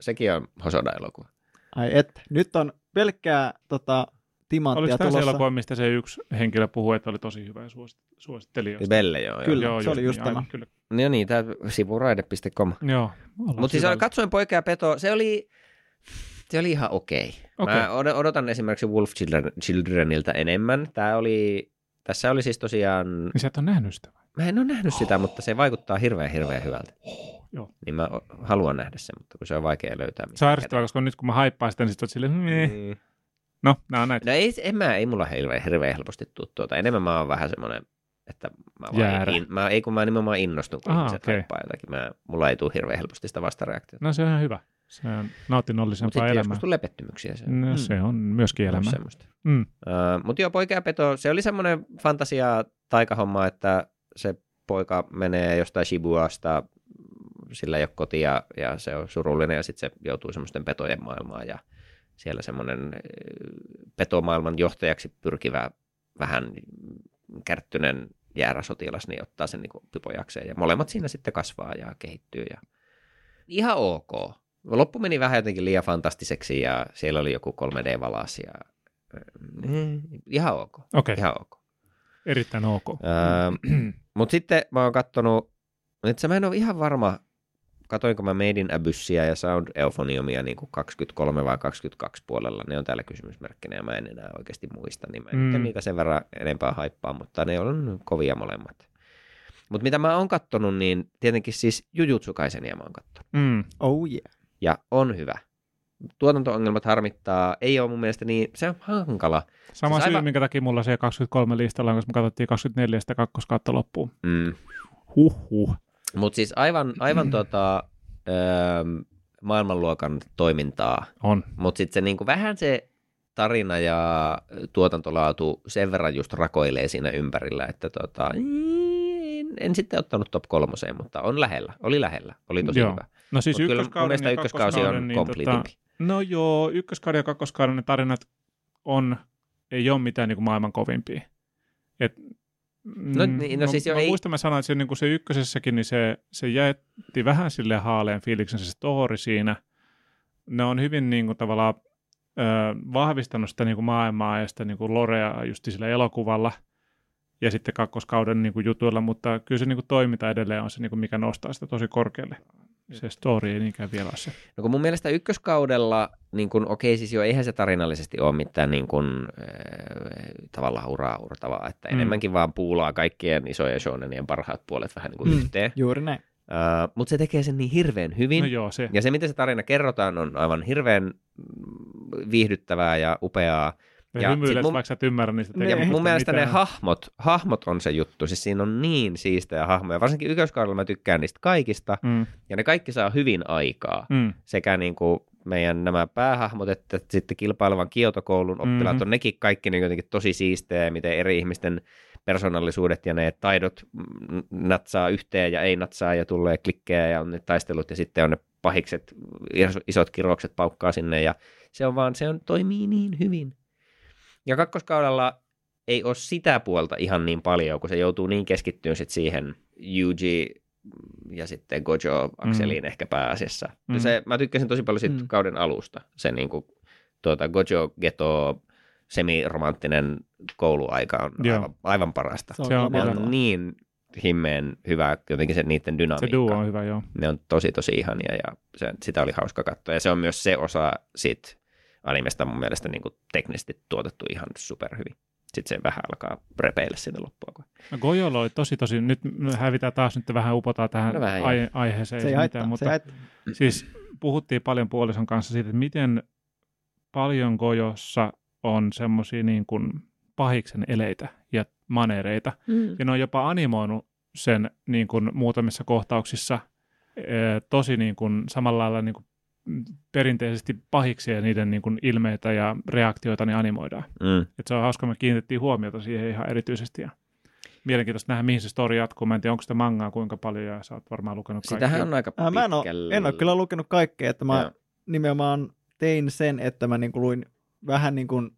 sekin on Hosoda-elokuva. Ai et, nyt on pelkkää timanttia tulossa. Oliko tämä se elokuva, mistä se yksi henkilö puhui, että oli tosi hyvä ja suositteli? Belle, joo. Kyllä, joo, se oli just tämä. No niin, tämä sivuraide.com. Joo. Mutta siis katsoin Poika ja peto, se oli ihan okei. Okay. Mä odotan esimerkiksi Wolf Childreniltä enemmän. Tässä oli siis tosiaan... Niin sä et ole nähnyt sitä vai? Mä en ole nähnyt sitä, mutta se vaikuttaa hirveän hyvältä. Joo. Niin mä haluan nähdä sen, mutta kun se on vaikea löytää. Se on ärsyttävää, koska nyt kun mä haippaan sitä, niin sit oot silleen... No, nää on näitä. No ei mulla hirveän helposti tuu tuota. Enemmän mä oon vähän semmoinen, että mä nimenomaan innostun, kun ihmiset haippaa jotakin. Mulla ei tuu hirveän helposti sitä vastareaktiota. No se on ihan hyvä. Se on nautinnollisempaa elämää. Joskus tuli lepettymyksiä. Se on myöskin elämää. Mutta joo, Poika ja peto, se oli semmoinen fantasia-taikahomma, että se poika menee jostain Shibuasta, sillä ei ole kotia ja se on surullinen ja sitten se joutuu semmoisten petojen maailmaan ja siellä semmoinen petomaailman johtajaksi pyrkivä vähän kärttyinen jääräsotilas, niin ottaa sen niin pipojakseen. Ja molemmat siinä sitten kasvaa ja kehittyy. Ja... ihan ok. Loppu meni vähän jotenkin liian fantastiseksi ja siellä oli joku 3D-valas. Ja... ihan ok. Okay. Ihan ok. Erittäin ok. Mutta sitten mä oon kattonut, että mä en ole ihan varma, katoinko mä Made in Abyssia ja Sound Euphoniumia niin 23 vai 22 puolella. Ne on täällä kysymysmerkkinä ja mä en enää oikeasti muista, niin mä en niitä sen verran enempää haippaa, mutta ne on kovia molemmat. Mutta mitä mä oon kattonut, niin tietenkin siis Jujutsu Kaisenia mä oon kattonut. Oh yeah. Ja on hyvä. Tuotanto-ongelmat harmittaa, ei ole mun mielestä niin, se on hankala. Sama siis syy, minkä takia mulla siellä 23 listalla on, koska me katsottiin 24 sitä kakkoskautta loppuun. Huhhuh. Mutta siis aivan maailmanluokan toimintaa. On. Mutta sitten se niinku vähän se tarina ja tuotantolaatu sen verran just rakoilee siinä ympärillä, että en sitten ottanut top 3:een, mutta on lähellä. Oli lähellä. Oli tosi hyvä. No siis ykköskausi on completing. No joo, ykköskauden ja kakkoskauden ne tarinat ei ole mitään niin kuin maailman kovimpia. Et, muistan, mä sanoin, että se ykkösessäkin niin se jätti vähän silleen haaleen fiiliksen se story siinä. Ne on hyvin niin kuin, tavallaan vahvistanut sitä niin kuin maailmaa ja sitä niin kuin lorea just sillä elokuvalla ja sitten kakkoskauden niin kuin jutuilla, mutta kyllä se niin kuin toiminta edelleen on se, niin kuin mikä nostaa sitä tosi korkealle. Se story ei niinkään vielä ole se. No kun mun mielestä ykköskaudella, niin kun, siis jo eihän se tarinallisesti ole mitään niin kun, tavallaan uraa uurtavaa, että enemmänkin vaan puulaa kaikkien isojen shonenien parhaat puolet vähän niin kuin yhteen. Juuri näin. Mutta se tekee sen niin hirveän hyvin. No joo, se. Ja se, miten se tarina kerrotaan, on aivan hirveän viihdyttävää ja upeaa. Ja hymyilet, vaikka sä et ymmärrä niistä tekemistä. Mun mielestä mitään. Ne hahmot on se juttu. Siis siinä on niin siistejä hahmoja. Varsinkin ykköskaudella mä tykkään niistä kaikista. Ja ne kaikki saa hyvin aikaa. Sekä niin kuin meidän nämä päähahmot, että sitten kilpailevan kiotokoulun oppilaat on nekin kaikki niin jotenkin tosi siistejä, miten eri ihmisten persoonallisuudet ja ne taidot natsaa yhteen ja ei natsaa ja tulee klikkejä ja on ne taistelut ja sitten on ne pahikset, isot kirokset paukkaa sinne ja se toimii niin hyvin. Ja kakkoskaudella ei ole sitä puolta ihan niin paljon, kun se joutuu niin keskittyyn sit siihen Yuji ja sitten Gojo-akseliin ehkä pääasiassa. Mä tykkäsin tosi paljon siitä kauden alusta, se niinku, Gojo-geto, semiromanttinen kouluaika on aivan parasta. Se on niin himmeen hyvä, jotenkin se niiden dynamiikka. Se duo on hyvä, joo. Ne on tosi ihania ja sitä oli hauska katsoa. Ja se on myös se osa sit animesta mun mielestä niin kuin teknisesti tuotettu ihan superhyvin. Sitten se vähän alkaa repeillä sinne loppua. No Gojolla oli tosi, nyt hävitään taas, nyt vähän upotaan tähän aiheeseen. Se ei haittaa, siis puhuttiin paljon puolison kanssa siitä, että miten paljon Gojossa on semmoisia niin kuin pahiksen eleitä ja maneereita. Ja ne on jopa animoinut sen niin kuin muutamissa kohtauksissa tosi niin kuin samalla lailla niin kuin perinteisesti pahiksi ja niiden niin kuin ilmeitä ja reaktioita niin animoidaan. Et se on hauska, me kiinnitettiin huomiota siihen ihan erityisesti. Ja mielenkiintoista nähdä, mihin se story jatkuu. Mä en tiedä, onko sitä mangaa kuinka paljon ja sä oot varmaan lukenut kaikkea. Sitähän on aika pitkälle. En ole kyllä lukenut kaikkea, että mä nimenomaan tein sen, että mä niin kuin luin vähän niin kuin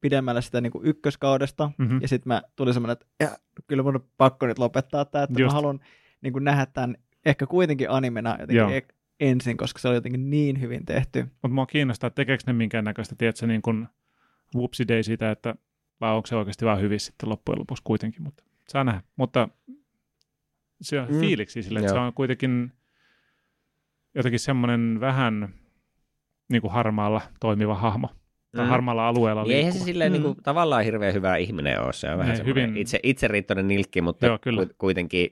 pidemmällä sitä niin kuin ykköskaudesta ja sitten mä tulin semmoinen, että kyllä mun on pakko nyt lopettaa tämä, että mä haluan niin kuin nähdä tämän ehkä kuitenkin animena jotenkin ensin, koska se oli jotenkin niin hyvin tehty. Mutta mua kiinnostaa, että tekeekö ne minkäännäköistä, tiedätkö, niin kuin whoopsidei siitä, että vai onko se oikeasti vaan hyvin sitten loppujen lopuksi kuitenkin, mutta saa nähdä. Mutta se on fiiliksi sille, että se on kuitenkin jotenkin semmoinen vähän niin kuin harmaalla toimiva hahmo. Tai harmaalla alueella liikkuva. Eihän se silleen niin kuin, tavallaan hirveän hyvä ihminen ole. Se on vähän semmoinen itseriittoinen nilkki, mutta kuitenkin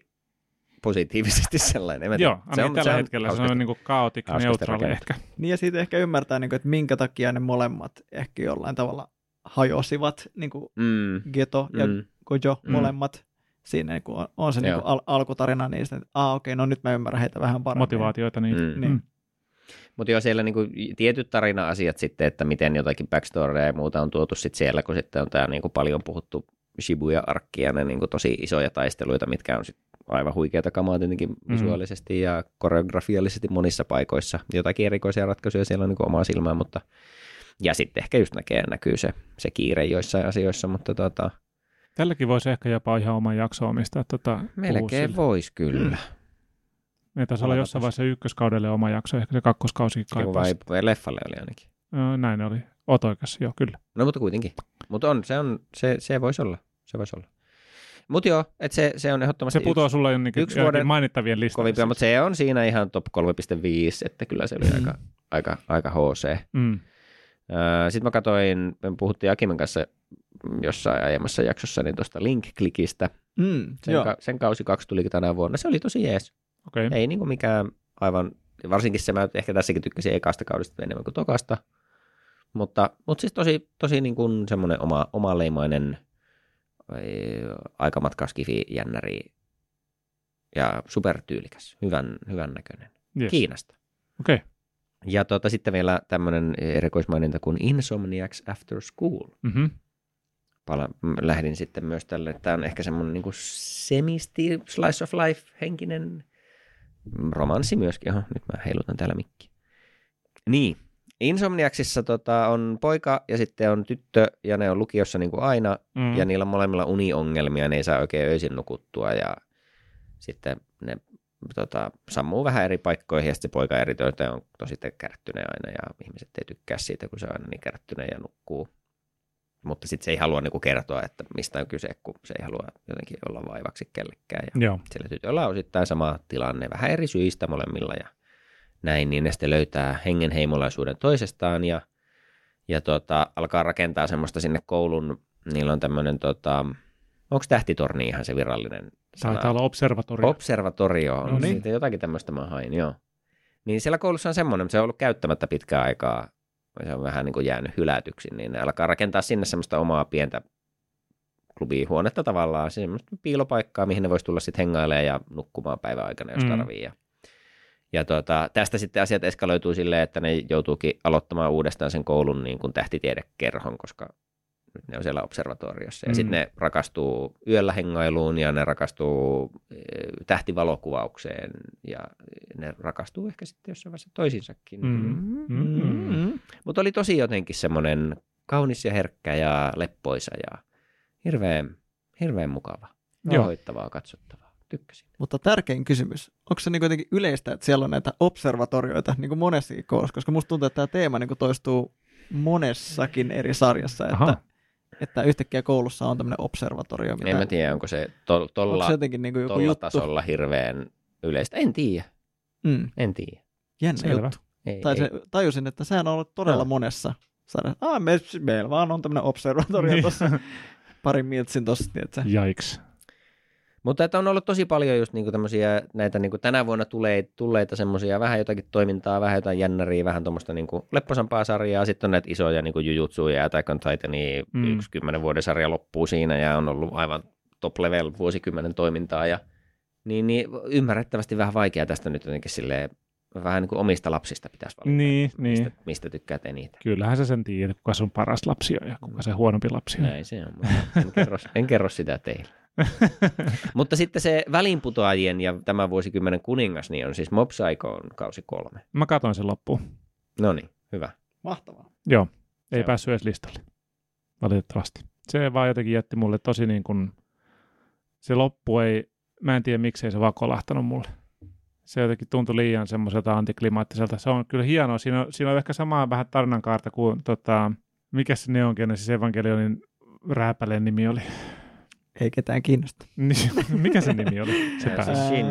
positiivisesti sellainen. Joo, tällä hetkellä se on niin kuin kaotik, neutraali ehkä. Niin ja siitä ehkä ymmärtää, niin kuin, että minkä takia ne molemmat ehkä jollain tavalla hajosivat, niin kuin Geto ja Gojo molemmat. Siinä niin kuin on se niin kuin alkutarina, niin sitten, okei, no nyt mä ymmärrän heitä vähän paremmin. Motivaatioita niitä. Mutta joo, siellä niinku tietyt tarina-asiat sitten, että miten jotakin backstoria ja muuta on tuotu sitten siellä, kun sitten on tämä niinku paljon puhuttu Shibuya-arkki ja ne niinku tosi isoja taisteluita, mitkä on sitten aivan huikeata kamaa tietenkin visuaalisesti ja koreografiallisesti monissa paikoissa. Jotakin erikoisia ratkaisuja siellä on niin kuin omaa silmää, mutta Ja sitten ehkä just näkyy se kiire joissain asioissa, mutta tälläkin voisi ehkä jopa ihan oman jakson omistaa. Melkein voisi kyllä. Me taisi olla jossain vaiheessa ykköskaudelle oma jakso, ehkä se kakkoskausikin kaipaisi. Vai leffalle oli ainakin. Näin oli. Oot oikeassa, joo, kyllä. No mutta kuitenkin. Mutta se voisi olla. Se voisi olla. Mutta joo, että se on ehdottomasti... Se putoaa sulla jonnekin mainittavien listassa. Kovimpia, mutta se on siinä ihan top 3.5, että kyllä se oli aika HC. Mm. Sitten mä katsoin, me puhuttiin Akimen kanssa jossain aiemmassa jaksossa, niin tuosta Link Clickistä. Mm, sen kausi 2 tulikin tänä vuonna. Se oli tosi jees. Okay. Ei niinku mikään aivan, varsinkin se mä ehkä tässäkin tykkäsin ekasta kaudesta enemmän kuin tokasta. Mutta siis tosi niin kuin semmoinen omaleimainen aikamatkaskifi jännäri ja supertyylikäs, hyvän näköinen. Yes. Kiinasta. Okei. Okay. Ja sitten vielä tämmöinen erikoismaininta kuin Insomniacs After School. Mm-hmm. Lähdin sitten myös tälle, että tämä on ehkä semmoinen niin kuin semisti slice of life -henkinen romanssi myöskin. Oho, nyt mä heilutan täällä mikkiä. Niin. Insomniaksissa on poika ja sitten on tyttö ja ne on lukiossa niin kuin aina ja niillä on molemmilla uniongelmia, ne ei saa oikein öisin nukuttua ja sitten ne sammuu vähän eri paikkoihin ja sitten se poika eri töitä on tosi kärttyneen aina ja ihmiset ei tykkää siitä, kun se on aina niin kärttyneen ja nukkuu. Mutta sitten se ei halua niin kuin kertoa, että mistä on kyse, kun se ei halua jotenkin olla vaivaksi kellekään. Ja sillä tytöllä on osittain sama tilanne vähän eri syistä molemmilla ja näin, niin ne sitten löytää hengenheimolaisuuden toisestaan ja alkaa rakentaa semmoista sinne koulun, niillä on tämmöinen, onko tähtitorni ihan se virallinen sana? Taitaa olla observatorio. Observatorio on, no niin. Siitä jotakin tämmöistä mä hain, joo. Niin siellä koulussa on semmoinen, mutta se on ollut käyttämättä pitkää aikaa, se on vähän niin kuin jäänyt hylätyksi, niin ne alkaa rakentaa sinne semmoista omaa pientä klubihuonetta tavallaan, semmoista piilopaikkaa, mihin ne voisi tulla sitten hengailemaan ja nukkumaan päivän aikana, jos tarvii ja tästä sitten asiat eskaloituu silleen, että ne joutuukin aloittamaan uudestaan sen koulun niin kuin tähtitiedekerhon, koska nyt ne on siellä observatoriossa. Ja sitten ne rakastuu yöllä hengailuun ja ne rakastuu tähtivalokuvaukseen ja ne rakastuu ehkä sitten jossain vaiheessa toisinsakin. Mutta oli tosi jotenkin semmoinen kaunis ja herkkä ja leppoisa ja hirveän mukava, rauhoittavaa, katsottavaa. Tykkäsin. Mutta tärkein kysymys, onko se niin jotenkin yleistä, että siellä on näitä observatorioita niin kuin monessakin koulussa, koska musta tuntuu, että tämä teema niin kuin toistuu monessakin eri sarjassa, että yhtäkkiä koulussa on tämmöinen observatorio. En mä tiedä, onko se tuolla tasolla hirveän yleistä. En tiedä. En tiedä. Jännä selvä juttu. Ei. Tajusin, että sehän on ollut todella monessa sarjassa. Meillä vaan on tämmöinen observatorio tuossa. Parin miltsin tuossa. Jaiks. Mutta että on ollut tosi paljon just niinku tämmöisiä näitä niinku tänä vuonna tulleita semmoisia vähän jotakin toimintaa, vähän jotain jännäriä, vähän tuommoista niinku lepposampaa sarjaa. Sitten on näitä isoja niinku Jujutsuja ja Attack on Titania, 10 vuoden sarja loppuu siinä ja on ollut aivan top level vuosikymmenen toimintaa. Ja, niin ymmärrettävästi vähän vaikea tästä nyt jotenkin silleen, vähän niin kuin omista lapsista pitäisi valita, mistä tykkäät eniten. Kyllähän sä sen tiedät, kuka sun paras lapsi on ja kuka se huonompi lapsi on. Näin se on, en kerro sitä teille. Mutta sitten se väliinputoajien ja tämän vuosikymmenen kuningas, niin on siis Mob Psycho kausi 3. Mä katsoin sen loppuun. No niin, hyvä. Mahtavaa. Joo, ei päässyt edes listalle, valitettavasti. Se vaan jotenkin jätti mulle tosi niin kuin, se loppu ei, mä en tiedä miksei se vaan kolahtanut mulle. Se jotenkin tuntui liian semmoiselta antiklimaattiselta. Se on kyllä hienoa. Siinä on ehkä samaa vähän tarinankaarta kuin, mikäs se ne onkin, siis Evangelionin rääpäleen nimi oli. Ei ketään kiinnosta. Mikä se nimi oli?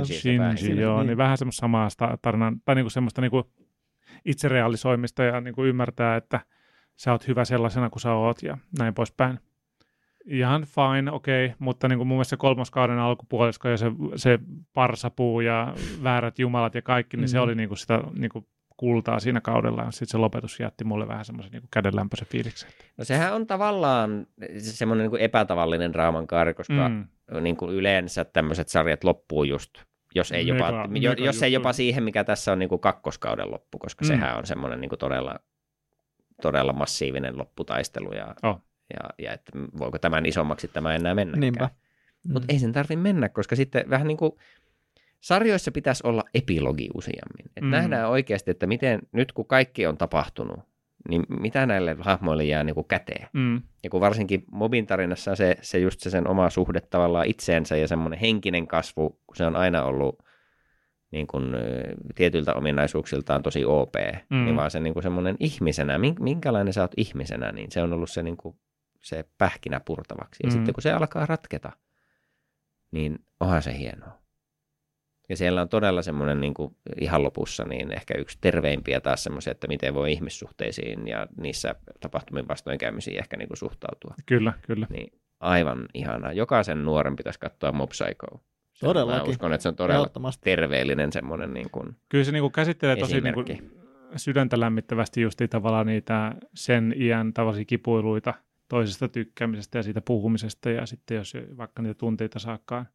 Shinji, joo. Niin vähän semmoista samaa tarinan, tai niinku semmoista niinku itserealisoimista ja niinku ymmärtää, että sä oot hyvä sellaisena kuin sä oot ja näin poispäin. Ihan fine, okei, mutta niin kuin mun mielestä se 3. kauden alkupuolisko ja se parsapuu ja väärät jumalat ja kaikki, niin se oli niin kuin sitä niin kuin kultaa siinä kaudella. Sitten se lopetus jätti mulle vähän semmoisen niin kuin kädenlämpöisen fiiliksen. No sehän on tavallaan semmoinen niin kuin epätavallinen draaman kaari, koska niin kuin yleensä tämmöiset sarjat loppuu just, jos ei jopa siihen, mikä tässä on niin kuin 2. kauden loppu, koska sehän on semmoinen niin kuin todella massiivinen lopputaistelu ja... Oh. Ja että voiko tämän isommaksi tämä enää mennäkään. Mutta ei sen tarvitse mennä, koska sitten vähän niin kuin sarjoissa pitäisi olla epilogi useammin. Että nähdään oikeasti, että miten nyt kun kaikki on tapahtunut, niin mitä näille hahmoille jää niin kuin käteen? Mm. Ja kun varsinkin Mobin tarinassa se just se sen oma suhde tavallaan itseensä ja semmoinen henkinen kasvu, kun se on aina ollut niin kuin tietyiltä ominaisuuksiltaan tosi OP, niin vaan se niin kuin semmoinen ihmisenä, minkälainen sä oot ihmisenä, niin se on ollut se, niin kuin, se pähkinä purtavaksi. Ja sitten kun se alkaa ratketa, niin onhan se hienoa. Ja siellä on todella semmoinen niin kuin ihan lopussa niin ehkä yksi terveimpiä taas semmoisia, että miten voi ihmissuhteisiin ja niissä tapahtumien vastoinkäymisiin ehkä niin kuin suhtautua. Kyllä, kyllä. Niin aivan ihanaa. Jokaisen nuoren pitäisi katsoa Mob Psychoa. Todellakin. Mä uskon, että se on todella terveellinen semmoinen niin kuin kyllä se niin kuin käsittelee tosi niin kuin sydäntä lämmittävästi just tavallaan niitä sen iän tavallisia kipuiluita toisesta tykkäämisestä ja siitä puhumisesta ja sitten jos vaikka niitä tunteita saakkaan.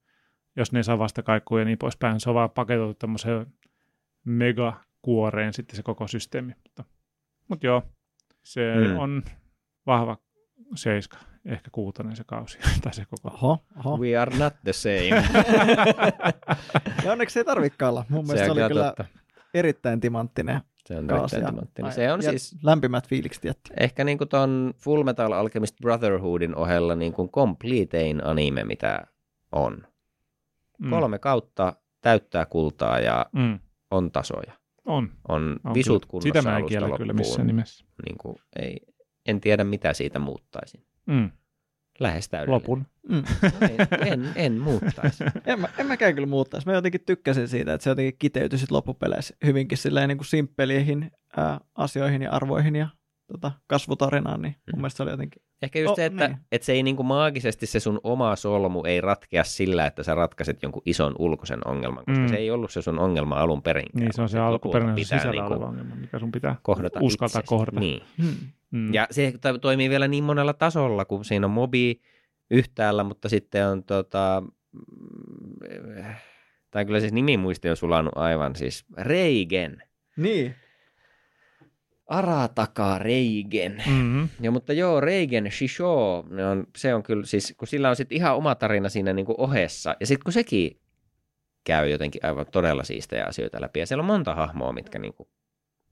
Jos ne saa vastakaikkuja ja niin poispäin, se on vaan paketoitu tämmöiseen megakuoreen sitten se koko systeemi. Mutta joo, se on vahva 7, ehkä 6 se kausi. Tai se koko. Oho. We are not the same. Ja onneksi ei tarvitsekaan olla. Mun mielestä se oli kyllä totta. Erittäin timanttinen. Se on erittäin timanttinen. Se on siis lämpimät fiilikset jätti. Ehkä niin kuin tuon Full Metal Alchemist Brotherhoodin ohella niin kuin completein anime, mitä on. 3 kautta täyttää kultaa ja on tasoja. On visut kunnossa alusta loppuun. Sitä mä en kiellä kyllä missään nimessä. Niin kuin, en tiedä, mitä siitä muuttaisin. Lähes täydellinen. Lopun. En muuttaisi. En mäkään kyllä muuttaisi. Mä jotenkin tykkäsin siitä, että se jotenkin kiteytyi sit loppupeleissä hyvinkin niin kuin simppeliihin asioihin ja arvoihin ja kasvutarinaan. Niin mun mielestä se oli jotenkin. Ehkä just se, että, niin. Että se ei niin kuin maagisesti se sun oma solmu ei ratkea sillä, että sä ratkaiset jonkun ison ulkoisen ongelman, koska se ei ollut se sun ongelma alun perinkään. Niin, se on se alkuperäinen sisällä niin oleva ongelma, mikä sun pitää uskaltaa kohdata. Niin. Ja se toimii vielä niin monella tasolla, kun siinä on mobi yhtäällä, mutta sitten on tai kyllä siis nimimuisti on sulanut aivan siis Reigen. Niin. Arataka Reigen. Ja, mutta joo, Reigen, Shishou, se on kyllä siis, kun sillä on sitten ihan oma tarina siinä niinku ohessa. Ja sitten kun sekin käy jotenkin aivan todella siistejä asioita läpi. Ja siellä on monta hahmoa, mitkä niinku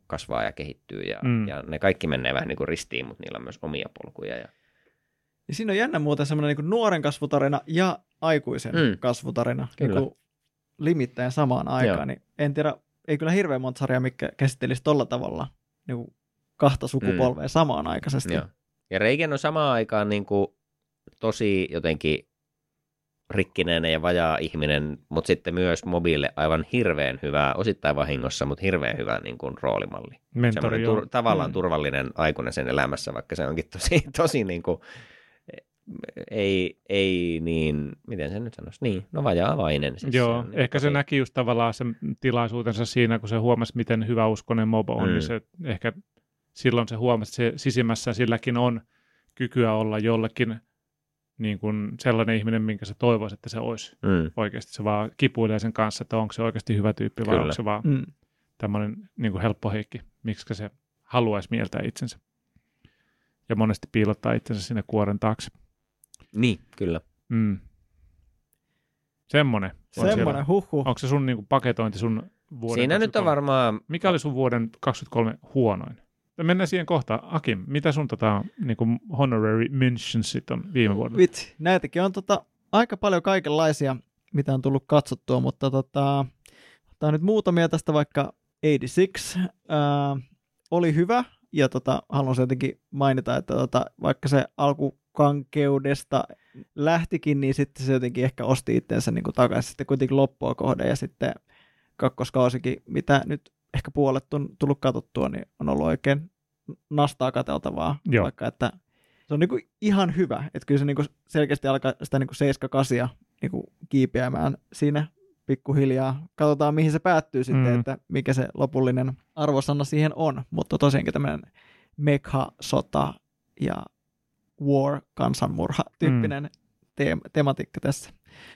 kasvaa ja kehittyy. Ja ne kaikki menee vähän niinku ristiin, mutta niillä on myös omia polkuja. Ja siinä on jännä muuten semmoinen niinku nuoren kasvutarina ja aikuisen kasvutarina. Niinku limittäin samaan aikaan. Niin en tiedä, ei kyllä hirveän monta sarjaa, mikä käsittelisi tolla tavalla. Niin kahta sukupolvea samaan aikaisesti. Joo. Ja Reigen on samaan aikaan niin kuin tosi jotenkin rikkinäinen ja vajaa ihminen, mutta sitten myös mobiille aivan hirveän hyvää, osittain vahingossa, mutta hirveän hyvä niin kuin roolimalli. Mentori, tavallaan turvallinen aikuinen sen elämässä, vaikka se onkin tosi niin kuin, ei niin, miten se nyt sanoisi, niin, no vajaavainen. Siis joo, se, ehkä niin, se näki just tavallaan sen tilaisuutensa siinä, kun se huomasi, miten hyväuskoinen mobo on, niin se ehkä silloin se huomasi, että se sisimmässä silläkin on kykyä olla jollekin niin kuin sellainen ihminen, minkä se toivoisi, että se olisi oikeasti. Se vaan kipuilee sen kanssa, että onko se oikeasti hyvä tyyppi vai onko se vaan tämmöinen niin kuin helppo heikki, miksi se haluaisi mieltää itsensä. Ja monesti piilottaa itsensä sinne kuoren taakse. Niin, kyllä. Semmoinen, huhhuh. Onko se sun niin kuin, paketointi sun vuoden? Siinä 23? Nyt on varmaan. Mikä oli sun vuoden 23 huonoin? Mennään siihen kohtaan. Akim, mitä sun niin kuin honorary mentions on viime vuodelta? Vitsi, näitäkin on aika paljon kaikenlaisia, mitä on tullut katsottua, mutta otetaan nyt muutamia tästä vaikka 86. Oli hyvä. Ja haluan se jotenkin mainita, että vaikka se alkukankeudesta lähtikin, niin sitten se jotenkin ehkä osti itsensä niin kuin takaisin sitten kuitenkin loppua kohden. Ja sitten kakkoskausikin, mitä nyt ehkä puolet on tullut katsottua, niin on ollut oikein nastaa katseltavaa. Joo. Vaikka että se on niin kuin ihan hyvä. Että kyllä se niin kuin selkeästi alkaa sitä niin kuin 7-8 niin kuin kiipeämään siinä pikkuhiljaa. Katsotaan, mihin se päättyy sitten, että mikä se lopullinen arvosana siihen on. Mutta tosiaankin tämmöinen mekha-sota ja war-kansanmurha-tyyppinen tematiikka tässä.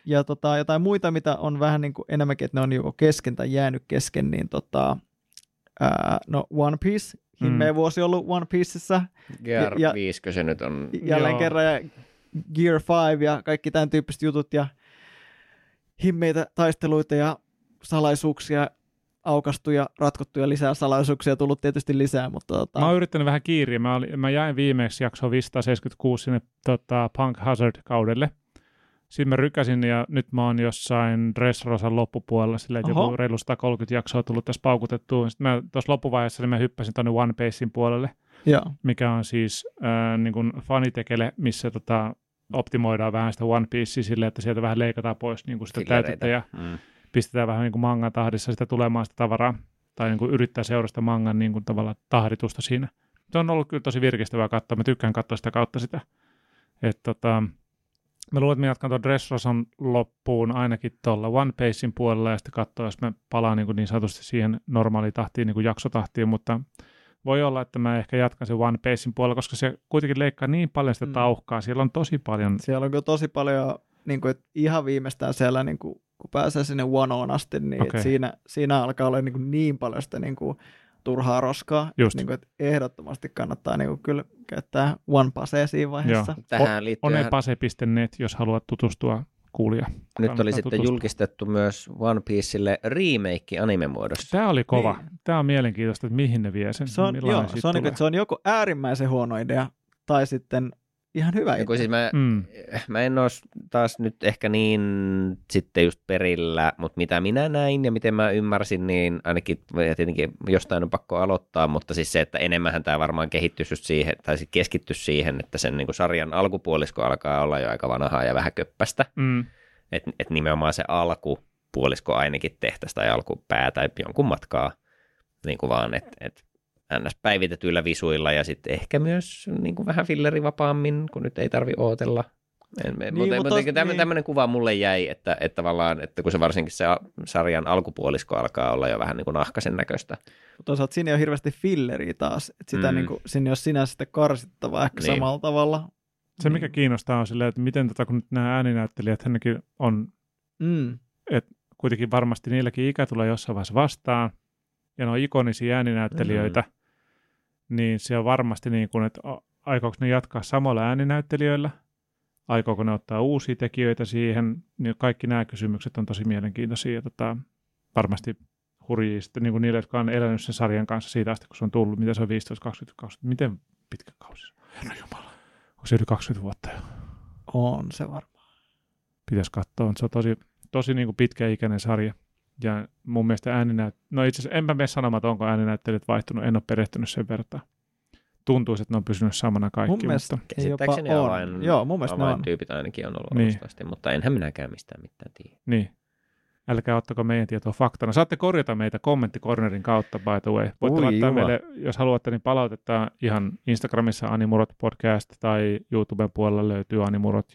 Ja jotain muita, mitä on vähän niin kuin enemmänkin, että ne on joko kesken tai jäänyt kesken, niin no One Piece, himmeä vuosi ollut One Pieceissä. Gear 5, se nyt on. Jälleen kerran ja Gear 5 ja kaikki tämän tyyppiset jutut ja himmeitä taisteluita ja salaisuuksia aukastu ja ratkottu ja lisää salaisuuksia tullut tietysti lisää, mutta mä oon yrittänyt vähän kiiriä. Mä jäin viimeksi jaksoon 576 sinne Punk Hazard-kaudelle. Siinä mä rykäsin ja nyt mä oon jossain Dressrosan loppupuolella, silleen joku reilu 130 jaksoa tullut tässä paukutettua. Sitten mä tuossa loppuvaiheessa niin mä hyppäsin tuonne One Pacein puolelle, ja. Mikä on siis niin kuin fanitekele, missä optimoidaan vähän sitä One Piecea silleen, että sieltä vähän leikataan pois niin kuin sitä täytettä ja pistetään vähän niin kuin mangan tahdissa sitä tulemaan sitä tavaraa tai niin kuin yrittää seurata mangan niin kuin tavallaan tahditusta siinä. Se on ollut kyllä tosi virkistävää katsoa. Mä tykkään katsoa sitä kautta sitä. Että mä luulen, että mä jatkan tuon Dressrosan loppuun ainakin tuolla One Pacein puolella ja sitten katsoa, jos mä palaan niin sanotusti siihen normaaliin tahtiin, niin kuin jaksotahtiin, mutta voi olla, että mä ehkä jatkan sen One Piecein puolella, koska se kuitenkin leikkaa niin paljon sitä tauhkaa. Siellä on tosi paljon. Siellä on kyllä tosi paljon, niin kuin, että ihan viimeistään siellä, niin kuin, kun pääsee sinne Oneon asti, niin siinä alkaa olla niin paljon sitä niin kuin, turhaa roskaa. Niin kuin, että ehdottomasti kannattaa niin kuin, kyllä käyttää One Pacea siinä vaiheessa. Tähän liittyy onepase.net, jos haluat tutustua kuulia. Nyt oli sitten julkistettu myös One Piecelle remake animemuodossa. Tämä oli kova. Niin. Tämä on mielenkiintoista, että mihin ne vie sen. Se on joko äärimmäisen huono idea tai sitten ihan hyvä idea. Siis mä en ole taas nyt ehkä niin sitten just perillä, mutta mitä minä näin ja miten mä ymmärsin, niin ainakin tietenkin jostain on pakko aloittaa, mutta siis se, että enemmänhän tämä varmaan kehittyisi siihen, tai keskittyisi siihen, että sen niin kuin sarjan alkupuolisko alkaa olla jo aika vanhaa ja vähän köppästä. Et nimenomaan se alkupuolisko ainakin tehtäisiin tai alkupää tai jonkun matkaa, niin kuin vaan, että ns. Päivitetyillä visuilla ja sitten ehkä myös niin kuin vähän fillerivapaammin, kun nyt ei tarvitse ootella. Mutta tämmöinen kuva mulle jäi, että tavallaan, että kun se varsinkin se sarjan alkupuolisko alkaa olla jo vähän niin kuin nahkaisen näköistä. Mutta toisaalta siinä ei ole hirveästi filleriä taas, että sitä niin kuin, siinä ei ole sinänsä sitä karsittavaa ehkä samalla tavalla. Se, mikä kiinnostaa on silleen, että miten kun nyt nämä ääninäyttelijät hänkin on, että kuitenkin varmasti niilläkin ikä tulee jossain vaiheessa vastaan, ja ne on ikonisia ääninäyttelijöitä, niin se on varmasti niin kuin, että aikooko ne jatkaa samalla ääninäyttelijöillä, aikooko ne ottaa uusia tekijöitä siihen, niin kaikki nämä kysymykset on tosi mielenkiintoisia, ja varmasti hurjia sitten niin kuin niille, jotka on elänyt sen sarjan kanssa siitä asti, kun se on tullut, mitä se on 15-20, miten pitkä kausi se on, herra jumala, onko se yli 20 vuotta jo? On se varmaan. Pitäisi katsoa, se on tosi niin kuin pitkäikäinen sarja. Ja mun mielestä itse asiassa enpä mene sanomaan, että onko ääninäyttelijät vaihtunut, en ole perehtynyt sen vertaan. Tuntuisi, että ne on pysynyt samana kaikki. Käsittääkseni avaintyypit ainakin on ollut alustavasti, mutta enhän minäkään mistään mitään tiedä. Niin. Älkää ottako meidän tietoa faktana. Saatte korjata meitä kommenttikornerin kautta, by the way. Voitte laittaa meille, jos haluatte, niin palautetta ihan Instagramissa Animurot podcast tai YouTuben puolella löytyy Animurot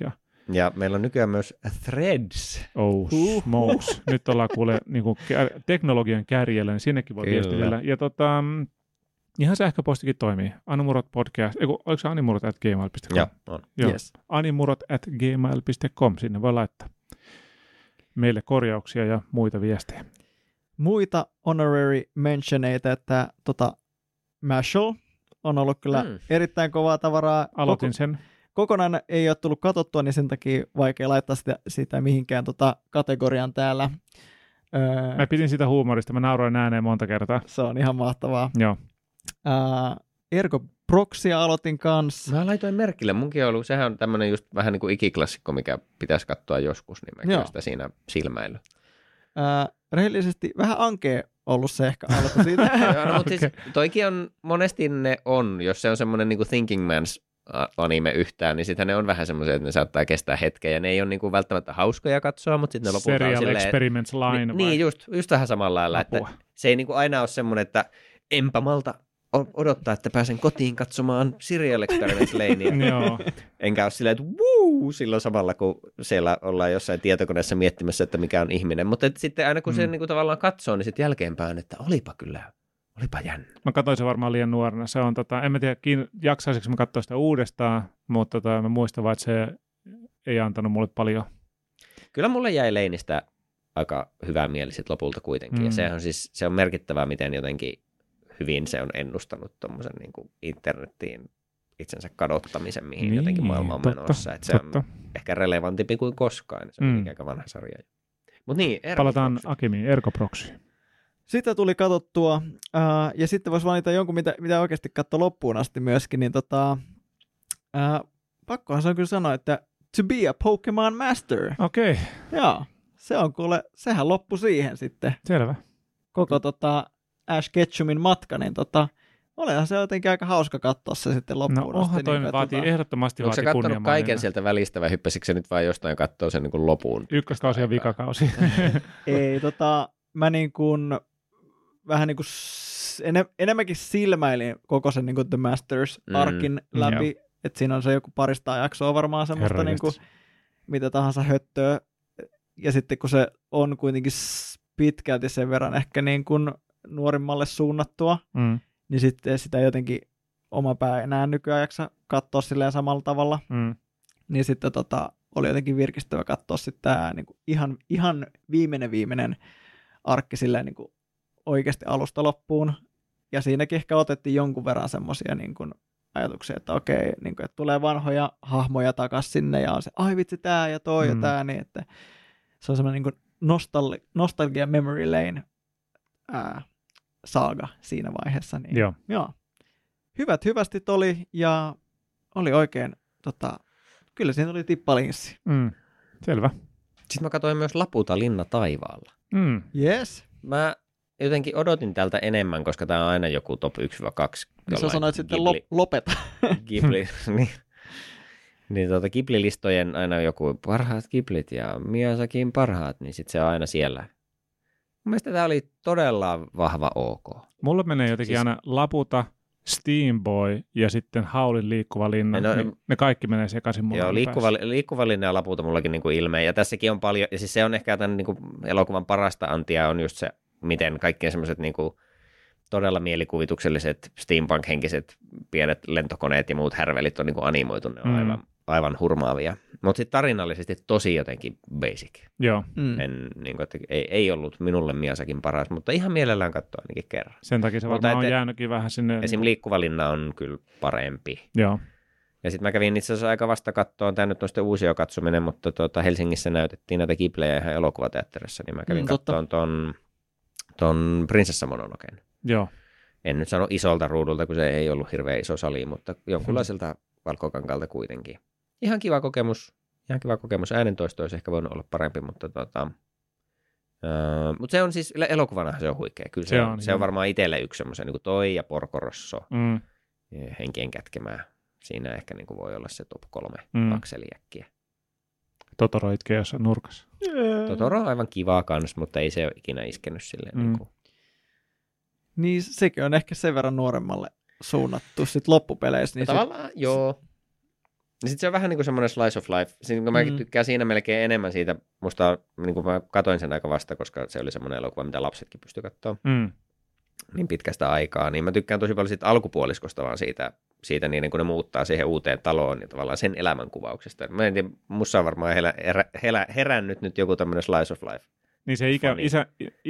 ja meillä on nykyään myös threads. Oh, smokes. Nyt ollaan kuule niin kuin teknologian kärjellä, niin sinnekin voi viestitellä. Ja ihan sähköpostikin toimii. Oliko se animurot@gmail.com? Joo, on. Yes. animurot@gmail.com, sinne voi laittaa meille korjauksia ja muita viestejä. Muita honorary mentioneita, että Mashal on ollut kyllä erittäin kovaa tavaraa. Aloitin sen. Kokonaan ei ole tullut katsottua, niin sen takia vaikea laittaa sitä mihinkään kategorian täällä. Mä pidin sitä huumorista, mä nauroin ääneen monta kertaa. Se on ihan mahtavaa. Joo. Ergo Proxia aloitin kanssa. Mä laitoin merkille, munkin on ollut, sehän on tämmönen just vähän niin kuin ikiklassikko, mikä pitäisi katsoa joskus, niin mä kyllä sitä siinä silmäily. Rehellisesti vähän ankea ollut se ehkä aloitu siitä. No, mutta siis toikin on, monesti ne on, jos se on semmoinen niin kuin thinking man's anime yhtään, niin sitten ne on vähän semmoisia, että ne saattaa kestää hetkeä, ja ne ei ole niinku välttämättä hauskoja katsoa, mutta sitten ne lopulta on silleen. Serial Experiments Lain. Niin, just vähän samalla lailla, että se ei niinku aina ole semmoinen, että enpä malta odottaa, että pääsen kotiin katsomaan Serial Experiments Lainia. Enkä ole silleen, että wuu, silloin samalla, kun siellä ollaan jossain tietokoneessa miettimässä, että mikä on ihminen, mutta sitten aina kun se niinku tavallaan katsoo, niin sitten jälkeenpäin, että olipa jännä. Mä katsoin se varmaan liian nuorena. Se on en mä tiedä jaksaisinko mä katsoa sitä uudestaan, mutta mä muistan vaan, että se ei antanut mulle paljon. Kyllä mulle jäi Leinistä aika hyvää mieli sit lopulta kuitenkin. Ja se on merkittävää, miten jotenkin hyvin se on ennustanut tommosen niin kuin internettiin itsensä kadottamisen, mihin jotenkin maailma on menossa. Että se on ehkä relevantimpi kuin koskaan. Se on aika vanha sarja. Mut niin, Palataan Akimiin, Ergo Proxy. Sitä tuli katsottua, ja sitten voisi valita jonkun, mitä oikeasti katsoi loppuun asti myöskin, niin pakkohan se on kyllä sanoa, että to be a Pokemon master. Okei. Okay. Joo, se on kuule, sehän loppui siihen sitten. Selvä. Koko Ash Ketchumin matka, niin olihan se jotenkin aika hauska katsoa se sitten loppuun asti. Niin vaatii ehdottomasti kunniamaa. Onko sä kattonut kaiken sieltä välistä vai hyppäsikö se nyt vaan jostain katsoa sen niin kuin lopuun? Ykköskausi ja vikakausi. Ei, mä niin kuin vähän niin kuin enemmänkin silmäilin koko sen niin kuin The Masters-arkin läpi, että siinä on se joku parista jaksoa varmaan semmoista niin kuin mitä tahansa höttöä, ja sitten kun se on kuitenkin pitkälti sen verran ehkä niin kuin nuorimmalle suunnattua, niin sitten sitä jotenkin oma pää enää nykyään jaksa katsoa silleen samalla tavalla, niin sitten oli jotenkin virkistävä katsoa sitten tämä niin kuin ihan viimeinen arkki silleen niin kuin oikeasti alusta loppuun, ja siinäkin ehkä otettiin jonkun verran semmoisia niin kuin ajatuksia, että okei, niin kuin, että tulee vanhoja hahmoja takaisin sinne, ja on se, ai vitsi, tää ja toi ja tää, niin että se on semmoinen niin kuin nostalgia memory lane saaga siinä vaiheessa. Niin, joo. Hyvät hyvästit oli, ja oli oikein, kyllä siinä oli tippalinssi. Selvä. Sitten mä katsoin myös Laputa Linna taivaalla. Yes. Mä jotenkin odotin tältä enemmän, koska tämä on aina joku top 1-2. Niin sä sanoit sitten lopeta. Ghibli. Niin Ghibli-listojen aina joku parhaat Ghiblit ja Miyazakin parhaat, niin sitten se on aina siellä. Mun mielestä tämä oli todella vahva OK. Mulla menee jotenkin aina Laputa, Steamboy ja sitten Haulin liikkuva linna. Ne kaikki menee sekaisin mulle. Joo, liikkuva linna ja Laputa mullakin niinku ilmeen. Ja tässäkin on paljon, ja siis se on ehkä tämän niinku elokuvan parasta antia on just se, miten kaikki semmoiset niinku todella mielikuvitukselliset steampunk-henkiset pienet lentokoneet ja muut härvelit on niinku animoitu. Ne on aivan hurmaavia. Mutta sitten tarinallisesti tosi jotenkin basic. Joo. Niinku, että ei ollut minulle Miyazakin paras, mutta ihan mielellään katsoa ainakin kerran. Sen takia se varmaan on jäänytkin vähän sinne. Esimerkiksi liikkuva linna on kyllä parempi. Joo. Ja sitten mä kävin itse asiassa aika vasta kattoon, tämä nyt on sitten uusi katsominen, mutta Helsingissä näytettiin näitä kiplejä ihan elokuvateatterissa, niin mä kävin kattoon ton Prinsessa Mononoken. Joo. En nyt sano isolta ruudulta, kun se ei ollut hirveän iso sali, mutta jonkunlaiselta valkokankalta kuitenkin. Ihan kiva kokemus. Äänentoisto olisi ehkä voinut olla parempi, mutta mutta se on siis, elokuvana se on huikea. Kyllä se on varmaan itselle yksi semmoisen, niin kuin toi ja Porco Rosso, henkien kätkemää. Siinä ehkä niin kuin voi olla se top 3 akseliäkkiä. Totoro itkee jossain nurkassa. Yeah. Totoro on aivan kivaa kans, mutta ei se ole ikinä iskenyt silleen. Niin sekin on ehkä sen verran nuoremmalle suunnattu sit loppupeleissä. Niin tavallaan joo. Sitten se on vähän niin kuin semmoinen slice of life. Siis, kun mäkin tykkään siinä melkein enemmän siitä. Musta niin kuin mä katoin sen aika vasta, koska se oli semmoinen elokuva, mitä lapsetkin pystyi katsoa. Niin pitkästä aikaa. Niin mä tykkään tosi paljon siitä alkupuoliskosta vaan siitä niin kun ne muuttaa siihen uuteen taloon, niin tavallaan sen elämänkuvauksesta. Mä en tiedä, musta on varmaan herännyt nyt joku tämmöinen slice of life. Niin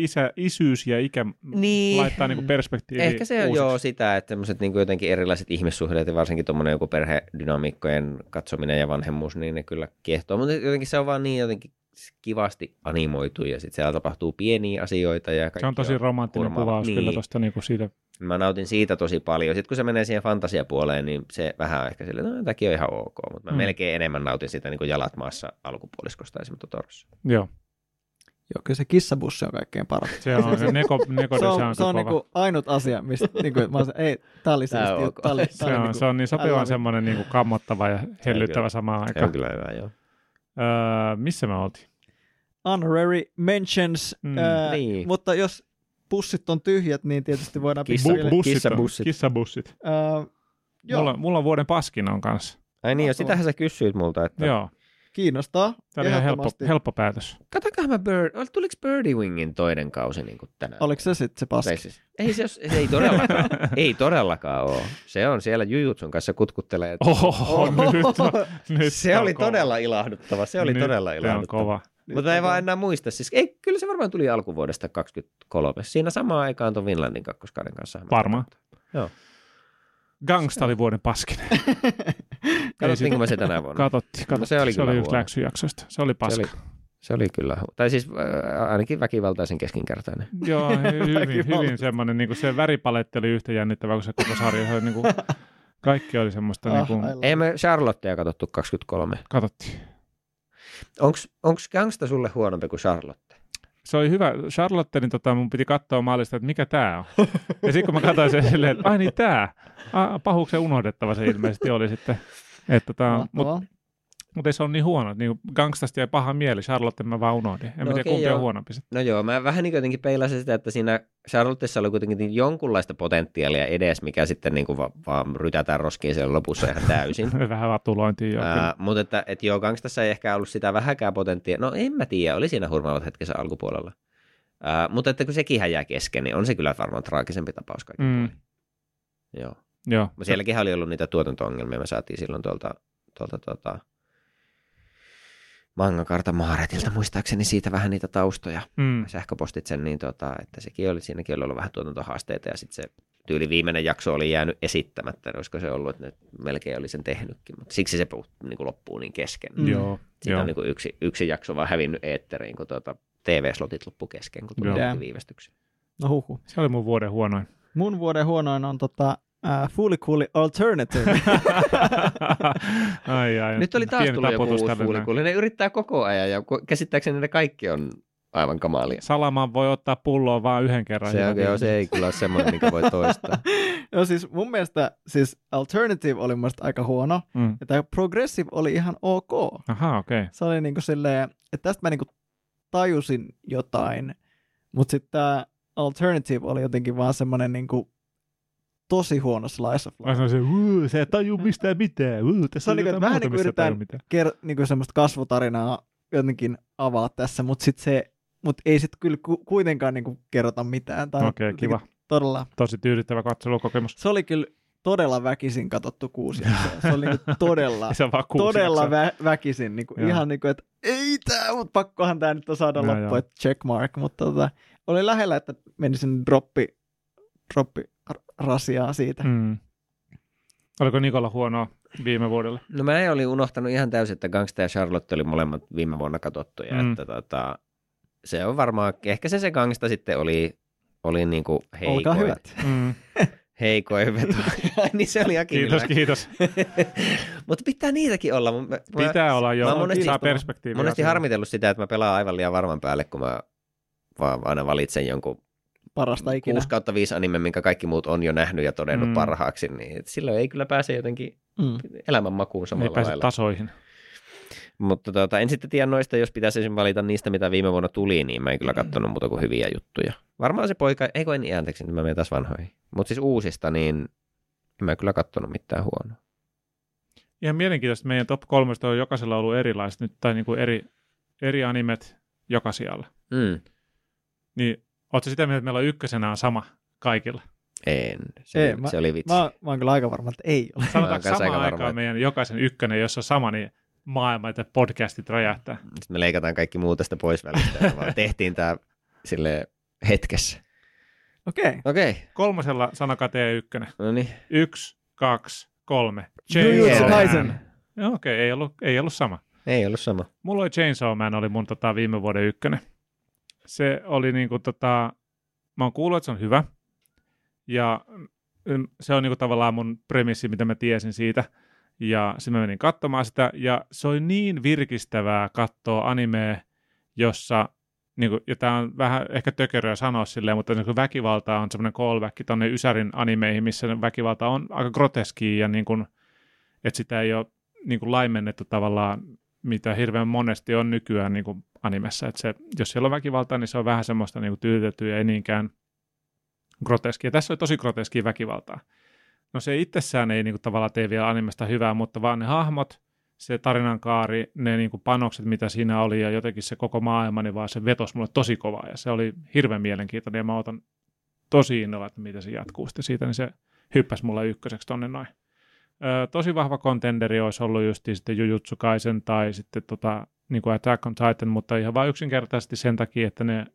se isyys ja ikä niin laittaa niinku perspektiiviin uusiksi. Ehkä se on jo sitä, että tämmöiset niinku jotenkin erilaiset ihmissuhteet ja varsinkin tuommoinen joku perhedynamiikkojen katsominen ja vanhemmuus, niin ne kyllä kiehtoo. Mutta jotenkin se on vaan niin jotenkin kivasti animoitu ja sitten siellä tapahtuu pieniä asioita. Ja se on tosi romanttinen kuvaus kyllä tuosta niinku siitä. Mä nautin siitä tosi paljon. Sitten kun se menee siihen fantasiapuoleen, niin se vähän ehkä silleen, että tämäkin on ihan ok. Mutta mä melkein enemmän nautin sitä niinku jalat maassa alkupuoliskosta esimerkiksi Totorossa. Joo. Joo, kyllä se kissabussi on kaikkein paras. Se on niinku ainut asia, mistä niinku, mä olisin, ei, tää oli siistiä. Se on niin sopivan semmoinen niinku kammottava ja hellyttävä samaan aikaan. Se on kyllä hyvä, joo. Missä me oltiin? Honorary mentions, niin. Mutta jos pussit on tyhjät, niin tietysti voidaan kissabussit. Mulla on vuoden paskin on kanssa. Ai niin, ja sitähän sä kysyit multa, että... Joo. Kiinnostaa. Tämä oli ihan helppo päätös. Katsotaan mä tuliko Birdie Wingin toinen kausi niin kuin tänään? Oliko se sitten se paski? Ei todellakaan ole. Se on siellä Jujutsun kanssa kutkuttelee. Se oli todella ilahduttava. Kova. Mutta ei vaan enää muista. Siis, kyllä se varmaan tuli alkuvuodesta 2023. Siinä samaan aikaan tuon Vinlandin kakkoskauden kanssa. Varmaan. Joo. Gangsta oli vuoden paskinen. Katsottiinko me se tänä vuonna? Katsottiin. Se oli yksi läksyjaksoista. Se oli paska. Se oli kyllä, tai siis ainakin väkivaltaisen keskinkertainen. Joo, hyvin semmoinen, niin kuin se väripaletti oli yhtä jännittävää kuin se koko sarja. Niin kuin, kaikki oli semmoista. Niin kuin... Ei me Charlottea katsottu 23. Katsottiin. Onko Gangsta sulle huonompi kuin Charlotte? Se oli hyvä. Charlotte, niin mun piti katsoa maalista, että mikä tää on. Ja sitten kun mä katsoin sen silleen, että ai niin tää. Pahuksen unohdettava se ilmeisesti oli sitten. Mutta ei se ole niin huono. Niin Gangstasta jäi paha mieli. Charlotte mä vaan unohdin. En tiedä, kumpi on huonompi. No joo, mä vähän niin jotenkin peilasin sitä, että siinä Charlottessa oli kuitenkin jonkunlaista potentiaalia edes, mikä sitten niin kuin vaan rytätään roskiin sen lopussa ihan täysin. Vähän vatulointiin jo. Mutta että joo, Gangstassa ei ehkä ollut sitä vähäkään potentiaalia. No en mä tiedä, oli siinä hurmaavat hetkessä alkupuolella. Mutta että kun sekin jää kesken, niin on se kyllä varmaan traagisempi tapaus kaikki. Joo. Sielläkin oli ollut niitä tuotanto-ongelmia. Me saatiin silloin tuolta Mangakarta Maaretilta muistaakseni siitä vähän niitä taustoja sähköpostitse, niin että sekin oli, siinäkin oli ollut vähän tuotantohaasteita ja sitten se tyyli viimeinen jakso oli jäänyt esittämättä, olisiko se ollut, että ne melkein oli sen tehnytkin, mutta siksi se niin loppuu niin kesken. Siitä on niin yksi jakso vaan hävinnyt eetteriin, kun TV-slotit loppu kesken, kun tuli viivästyksiä. No huhu. Se oli mun vuoden huonoin. Mun vuoden huonoin on Fully Cool Alternative. ai, nyt oli taas tullut joku uusi Fully Cool. Ne yrittää koko ajan ja käsittääkseni ne kaikki on aivan kamalia. Salaman voi ottaa pulloon vaan yhden kerran. Se ei kyllä ole semmoinen, mikä voi toistaa. No siis mun mielestä Alternative oli mun mielestä aika huono. Ja tämä Progressive oli ihan ok. Aha, okei. Okay. Se oli niinku silleen, että tästä mä niinku tajusin jotain, mutta sitten tämä Alternative oli jotenkin vaan semmoinen niinku tosi huono slice of life. Sä et tajuu mistään mitään. Se on niin, että vähän yritän niin semmoista kasvutarinaa jotenkin avaa tässä, mutta ei sitten kyllä kuitenkaan niin kerrota mitään. Okei, kiva. Todella. Tosi tyydyttävä katselukokemus. Se oli kyllä todella väkisin katsottu 6 jaksoa. Se oli niin todella väkisin. Niin kuin, ihan niin kuin, että ei tää, mutta pakkohan tää nyt on saada loppuun. Checkmark, mutta oli lähellä, että menisin droppi rasiaa siitä. Oliko Nikolla huonoa viime vuodelle? No mä olin unohtanut ihan täysin, että Gangsta ja Charlotte oli molemmat viime vuonna katsottuja. Että se on varmaan, ehkä se Gangsta sitten oli niinku heikoin. Olkaa hyvät. Heikoin veto. Niin se oli akillaan. Kiitos. Mutta pitää niitäkin olla. Pitää olla jo. Mä monesti harmitellut sitä, että mä pelaan aivan liian varman päälle, kun mä vaan aina valitsen jonkun parasta ikinä. 6/5 anime, minkä kaikki muut on jo nähnyt ja todennut parhaaksi, niin silloin ei kyllä pääse jotenkin elämänmakuun samalla lailla. Ei pääse tasoihin. Mutta en sitten tiedä noista, jos pitäisi valita niistä, mitä viime vuonna tuli, niin mä en kyllä katsonut muuta kuin hyviä juttuja. Varmaan se poika, ei kun en äänteksi, niin mä menen taas vanhoihin. Mutta siis uusista, niin en mä kyllä katsonut mitään huonoa. Ihan mielenkiintoista, meidän top 3 on jokaisella ollut erilaiset nyt, tai niinku eri animet joka sijalla. Niin ootko sitä mieltä, että meillä on ykkösenä on sama kaikilla? En. Se oli vitsi. Mä oon kyllä aika varma, että ei ole. Sanotaanko samaan aikaan meidän jokaisen ykkönen, jos on sama, niin maailma, että podcastit räjähtää. Sitten me leikataan kaikki muu tästä pois välistä, vaan tehtiin tää silleen hetkessä. Okei. Kolmosella sanakateen ykkönen. No niin. 1, 2, 3. Chainsaw Man. Okei, ei ollut sama. Ei ollut sama. Mulla oli Chainsaw Man, oli mun viime vuoden ykkönen. Se oli niinku mä oon kuullut, että se on hyvä, ja se on niinku tavallaan mun premissi, mitä mä tiesin siitä, ja sitten mä menin katsomaan sitä, ja se oli niin virkistävää katsoa animea, jossa, niinku, ja tää on vähän ehkä tökeröä sanoa silleen, mutta niinku väkivalta on semmoinen callback tonne Ysärin animeihin, missä väkivalta on aika groteskia, ja niinku, että sitä ei ole niinku laimennettu tavallaan, mitä hirveän monesti on nykyään niinku animessa, että se, jos siellä on väkivaltaa, niin se on vähän semmoista niinku tyydytettyä ja ei niinkään groteskia. Tässä oli tosi groteskia väkivaltaa. No se itsessään ei niinku tavallaan tee vielä animesta hyvää, mutta vaan ne hahmot, se tarinankaari, ne niinku panokset, mitä siinä oli ja jotenkin se koko maailma, niin vaan se vetosi mulle tosi kovaa ja se oli hirveän mielenkiintoinen ja mä otan tosi innolla, että mitä se jatkuu sitten siitä, niin se hyppäsi mulle ykköseksi tonne noin. Tosi vahva contenderi olisi ollut just sitten Jujutsu Kaisen tai sitten niin kuin Attack on Titan, mutta ihan vain yksinkertaisesti sen takia, että ne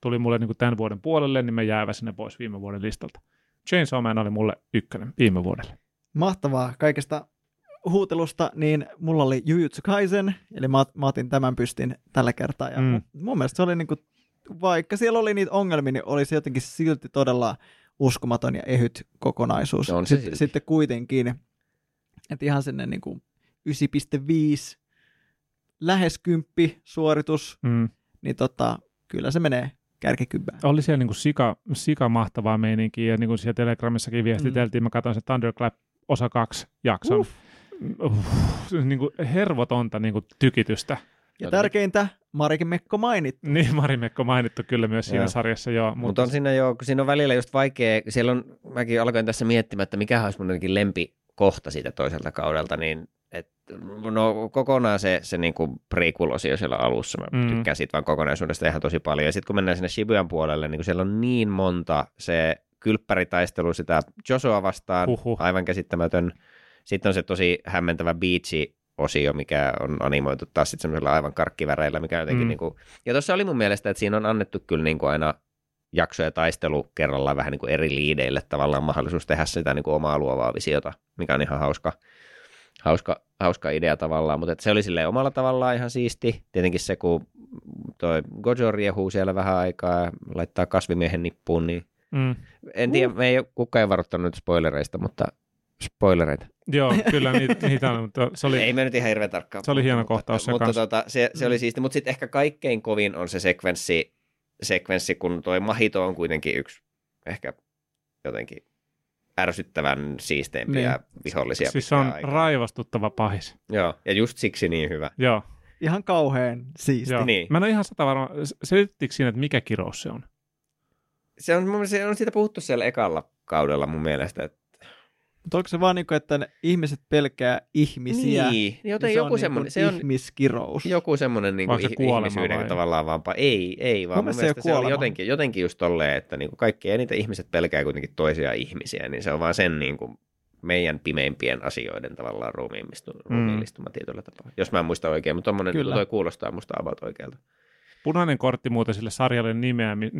tuli mulle niin kuin tämän vuoden puolelle, niin mä jääväsin ne pois viime vuoden listalta. Chainsaw Man oli mulle ykkönen viime vuodelle. Mahtavaa. Kaikista huutelusta, niin mulla oli Jujutsu Kaisen, eli mä otin tämän pystin tällä kertaa. Ja mun mielestä se oli niinku, vaikka siellä oli niitä ongelmia, niin oli se jotenkin silti todella uskomaton ja ehyt kokonaisuus. Sitten kuitenkin, että ihan sinne niinku 9.5, lähes 10 suoritus, niin kyllä se menee kärkikympään. Oli siellä niinku sika mahtavaa meininkiä, ja niin kuin siellä Telegramissakin viestiteltiin, mä katsoin se Thunderclap osa 2 jakson. Niinku hervotonta niinku tykitystä. Ja tärkeintä, Marimekko mainittu. Niin, Marimekko mainittu kyllä myös siinä sarjassa. Mutta on siinä kun siinä on välillä just vaikea, siellä on, mäkin alkoin tässä miettimään, että mikä olisi mun jotenkin lempikohta siitä toiselta kaudelta, niin kokonaan se niinku prequel-osio siellä alussa. Mä tykkään siitä vaan kokonaisuudesta ihan tosi paljon. Ja sitten kun mennään sinne Shibyan puolelle, niin siellä on niin monta se kylppäritaistelu sitä Josua vastaan, aivan käsittämätön. Sitten on se tosi hämmentävä beach-osio, mikä on animoitu taas sitten semmoisella aivan karkkiväreillä, mikä jotenkin niinku... Ja tuossa oli mun mielestä, että siinä on annettu kyllä niinku aina jakso ja taistelu kerrallaan vähän niinku eri liideille tavallaan mahdollisuus tehdä sitä niinku omaa luovaa visiota, mikä on ihan hauska idea tavallaan, mutta se oli silleen omalla tavallaan ihan siisti. Tietenkin se, kun toi Gojo riehuu siellä vähän aikaa ja laittaa kasvimiehen nippuun, niin en tiedä, kukaan ei varoittanut spoilereista, mutta spoilereita. Joo, kyllä niitä on, mutta se oli... Ei me nyt ihan hirveän tarkkaan. Se oli hieno kohtaus. Mutta se oli siisti, mutta sitten ehkä kaikkein kovin on se sekvenssi, kun toi Mahito on kuitenkin yksi ehkä jotenkin ärsyttävän siisteimpiä vihollisia. Siis se on raivostuttava pahis. Joo, ja just siksi niin hyvä. Joo. Ihan kauheen siisti. Niin. Mä en ole ihan varma, selittikö siinä, että mikä kirous se on? Se on siitä puhuttu siellä ekalla kaudella mun mielestä. Mutta onko se vaan niin kuin, että ne ihmiset pelkää ihmisiä? Niin, joten joku semmoinen. Se on ihmiskirous. Joku semmoinen niin ihmisyyden tavallaan vaan. Ei vaan. Mun mielestä se on jotenkin just tolleen, että niin kaikki eniten ihmiset pelkää kuitenkin toisia ihmisiä, niin se on vaan sen niin kuin meidän pimeimpien asioiden tavallaan ruumiillistuma tietyllä tapaa. Jos mä en muista oikein, mutta toi kuulostaa musta about oikealta. Punainen kortti muuten sille sarjalle niin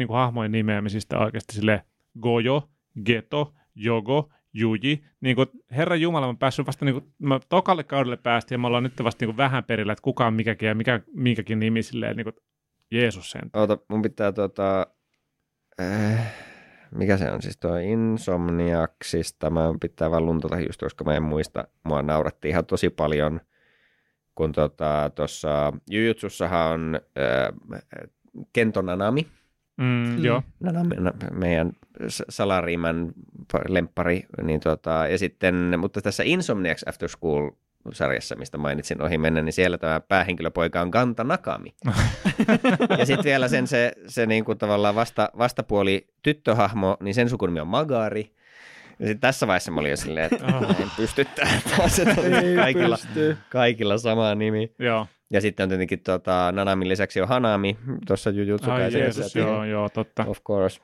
kuin hahmojen nimeämisistä oikeasti sille Gojo, Geto, Jogo, Juji. Niin kuin, herra jumala, mä päässyt vasta niin kuin, mä tokalle kaudelle päästiin ja me ollaan nyt vasta niin kuin vähän perillä, että kuka on mikäkin ja minkäkin nimi silleen niin kuin Jeesus sen. Oota, mun pitää mikä se on siis tuo Insomniaksista, mä pitää vaan luntata just, koska mä en muista, mua naurattiin ihan tosi paljon. Kun tuossa Jujutsussahan on Kento Nanami, meidän Salaryman lemppari, niin ja sitten, mutta tässä Insomniacs After School -sarjassa, mistä mainitsin ohi mennä, niin siellä tämä päähenkilöpoika on Ganta Nakami. Ja sitten vielä se niinku tavallaan vastapuoli tyttöhahmo, niin sen sukunimi on Magari. Ja sitten tässä vaiheessa mä olin jo silleen, että en pysty taas, kaikilla sama nimi. Joo. Ja sitten on tietenkin Nanamin lisäksi on Hanami tuossa Jujutsu Kaisen. Joo, totta. Of course.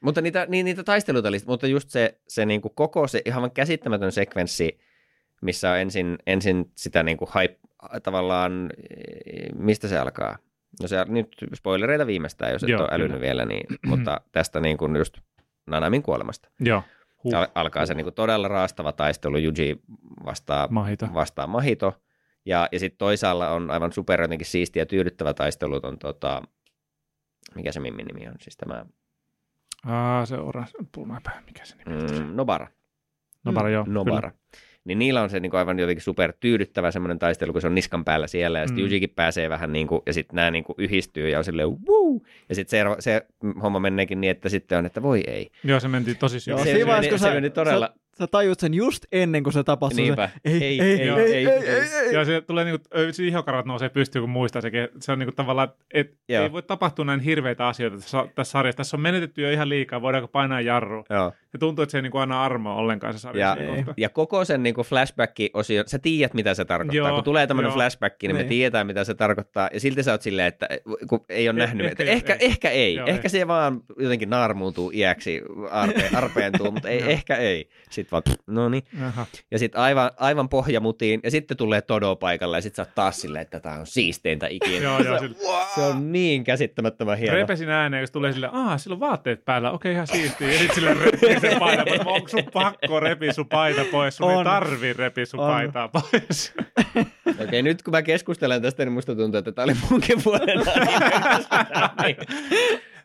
Mutta niitä taisteluita oli, mutta just se niinku koko se ihan käsittämätön sekvenssi, missä on ensin sitä niinku hype, tavallaan, mistä se alkaa? No se nyt spoilereita viimeistään, jos et ole älynyt vielä, niin, mutta tästä niinku just Nanamin kuolemasta. Joo. Alkaa se niinku todella raastava taistelu, Yuji vastaan Mahito. Ja sitten toisaalla on aivan super jotenkin siistiä ja tyydyttävä taistelu on mikä se Mimmin nimi on? Siis tämä... se pulmapää, mikä se nimi on? Nobara, joo. Nobara. Kyllä. Niin niillä on se niinku aivan jotenkin super tyydyttävä semmoinen taistelu, kun se on niskan päällä siellä, ja sitten Yujikin pääsee vähän niinku, ja sitten nämä niinku yhdistyy, ja on silleen wuu, ja sitten se homma menneekin niin, että sitten on, että voi ei. Joo, se mentiin tosi syvästi. Se meni todella... Sä tajut sen just ennen, kuin se tapahtuu. Niinpä. Ei. Ja se tulee niinku, ihokarvat nousee pystyyn, kun muistaa se. Se on niinku tavallaan, että ei voi tapahtua näin hirveitä asioita tässä sarjassa. Tässä on menetetty jo ihan liikaa, voidaanko painaa jarrua. Joo. Ja tuntuu, että se ei niinku aina armoa ollenkaan se sarja. Ja koko sen niinku flashback-osio, sä tiedät, mitä se tarkoittaa. Joo, kun tulee tämmöinen flashback, niin me tiedetään, mitä se tarkoittaa. Ja silti sä oot silleen, että kun ei ole nähnyt. Ehkä ei. Joo, ehkä se vaan jotenkin naarmuuntuu iäksi, arpeentuu, mutta ehkä ei. No niin. Ja sitten aivan pohjamutiin, ja sitten tulee Todo paikalle, ja sitten sä oot taas silleen, että tää on siisteintä ikinä. Se on niin käsittämättömän hieno. Repesin ääneen, jos tulee silleen, silloin vaatteet päällä, okei, ihan siistiä, ja sitten silleen se paita pois. Onko sun pakko repi sun paita pois? Sun ei tarvii repi sun paitaa pois. Okei, nyt kun mä keskustelen tästä, niin musta tuntuu, että tää oli munkin vuoden aika.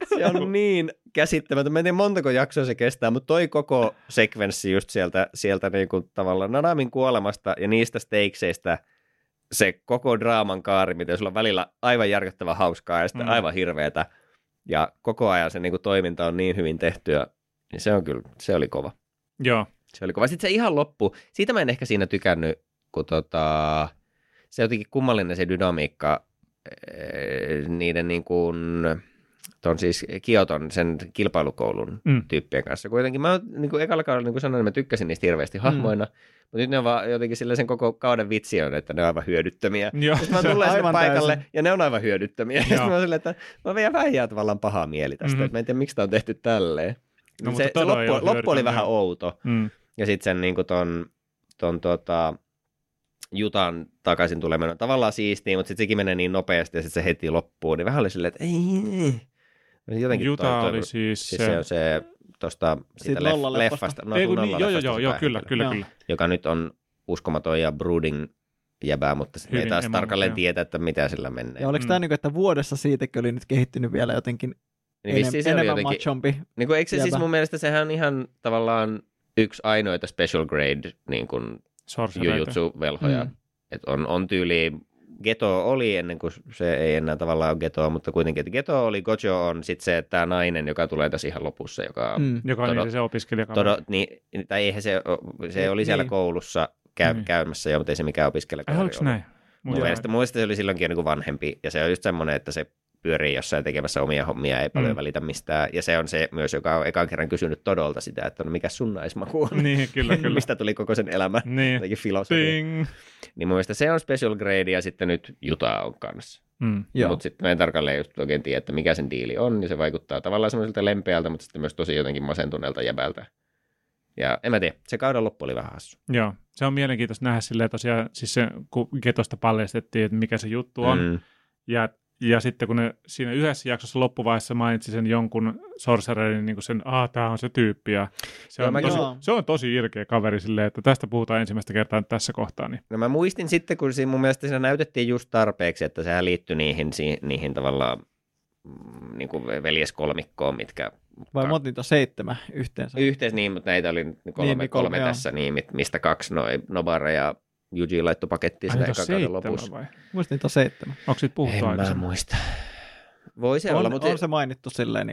Se on niin käsittämätön. Mä en tiedä montako jaksoa se kestää, mutta toi koko sekvenssi just sieltä niinku tavallaan Nanamin kuolemasta ja niistä steikseistä se koko draaman kaari, miten sulla on välillä aivan järkyttävän hauskaa ja sitten aivan hirveetä. Ja koko ajan se niinku toiminta on niin hyvin tehtyä, niin se on kyllä, se oli kova. Joo. Se oli kova. Sitten se ihan loppu, siitä mä en ehkä siinä tykännyt, kun se jotenkin kummallinen se dynamiikka niiden niin kuin tuon siis Kioton, sen kilpailukoulun tyyppien kanssa. Kuitenkin mä niin kuin ekalla kaudella, niin kuin sanoin, mä tykkäsin niistä hirveästi hahmoina, mutta nyt ne on vaan jotenkin sen koko kauden vitsi on, että ne on aivan hyödyttömiä. Joo, sitten mä tulen sinne paikalle täysin. Ja ne on aivan hyödyttömiä. Joo. Ja sitten mä oon silleen, että mä vielä vähän jää tavallaan pahaa mieli tästä. Mä en tiedä, miksi tää on tehty tälleen. No, se loppu oli vähän outo. Ja sitten sen niin kuin ton Jutan takaisin tuleminen tavallaan siistiä, mutta sitten sekin menee niin nopeasti ja sitten se heti loppuu. Niin vähän oli silleen, että ei. Juta oli siis se tuosta siitä leffasta. No, joo, kyllä. Joka nyt on uskomaton ja brooding jäbää, mutta se ei taas tarkalleen tietää, että mitä sillä menee. Ja oliko tämä niin kuin, että vuodessa siitäkin oli nyt kehittynyt vielä jotenkin enemmän machompi? Niin kuin, eikö se jäbä? Siis mun mielestä sehän on ihan tavallaan yksi ainoita special grade niin kuin jujutsu-velhoja. Että on tyyliin. Geto oli ennen kuin se ei enää tavallaan ole getoa, mutta kuitenkin, että geto oli, gojo on sitten se, että tämä nainen, joka tulee tässä ihan lopussa, joka joka on se opiskelijakaveri. Tai eihän se oli siellä koulussa käymässä, mutta ei se mikään opiskelijakaveri ollut. Oliko näin? Mielestäni se oli silloinkin niin kuin vanhempi, ja se on just semmoinen, että se pyörii jossain tekemässä omia hommia, ei paljon välitä mistään. Ja se on se myös, joka on ekan kerran kysynyt Todolta sitä, että no mikä sun naismaku on. Niin, kyllä. Mistä tuli koko sen elämä, jotenkin filosofia. Niin mun mielestä se on special grade ja sitten nyt Juta on kanssa. Mutta sitten mä en tarkalleen just oikein tiedä, että mikä sen diili on. Ja se vaikuttaa tavallaan semmoiselta lempeältä, mutta sitten myös tosi jotenkin masentuneelta jäbältä. Ja en mä tiedä, se kauden loppu oli vähän hassu. Joo, se on mielenkiintoista nähdä silleen tosiaan, siis se, kun Getosta paljastettiin, että mikä se juttu on. Ja sitten kun ne siinä yhdessä jaksossa loppuvaiheessa mainitsi sen jonkun sorcererin, niin kuin sen, tää on se tyyppi. Ja se on tosi ilkeä kaveri silleen, että tästä puhutaan ensimmäistä kertaa tässä kohtaa. Niin. No mä muistin sitten, kun mun mielestä se näytettiin just tarpeeksi, että sehän liittyi niihin tavallaan niin kuin veljeskolmikkoon, mitkä... Vai monta niitä on 7 yhteensä? Yhteensä niin, mutta näitä oli kolme tässä, niin, mistä 2 Nobara ja... Yuji laittoi pakettiin sitä ekan kauden lopussa. Vai? Muistin, että on 7. Onko siitä puhuttu aikaisemmin? En mä muista. Voi se olla, mutta... On se mainittu silleen,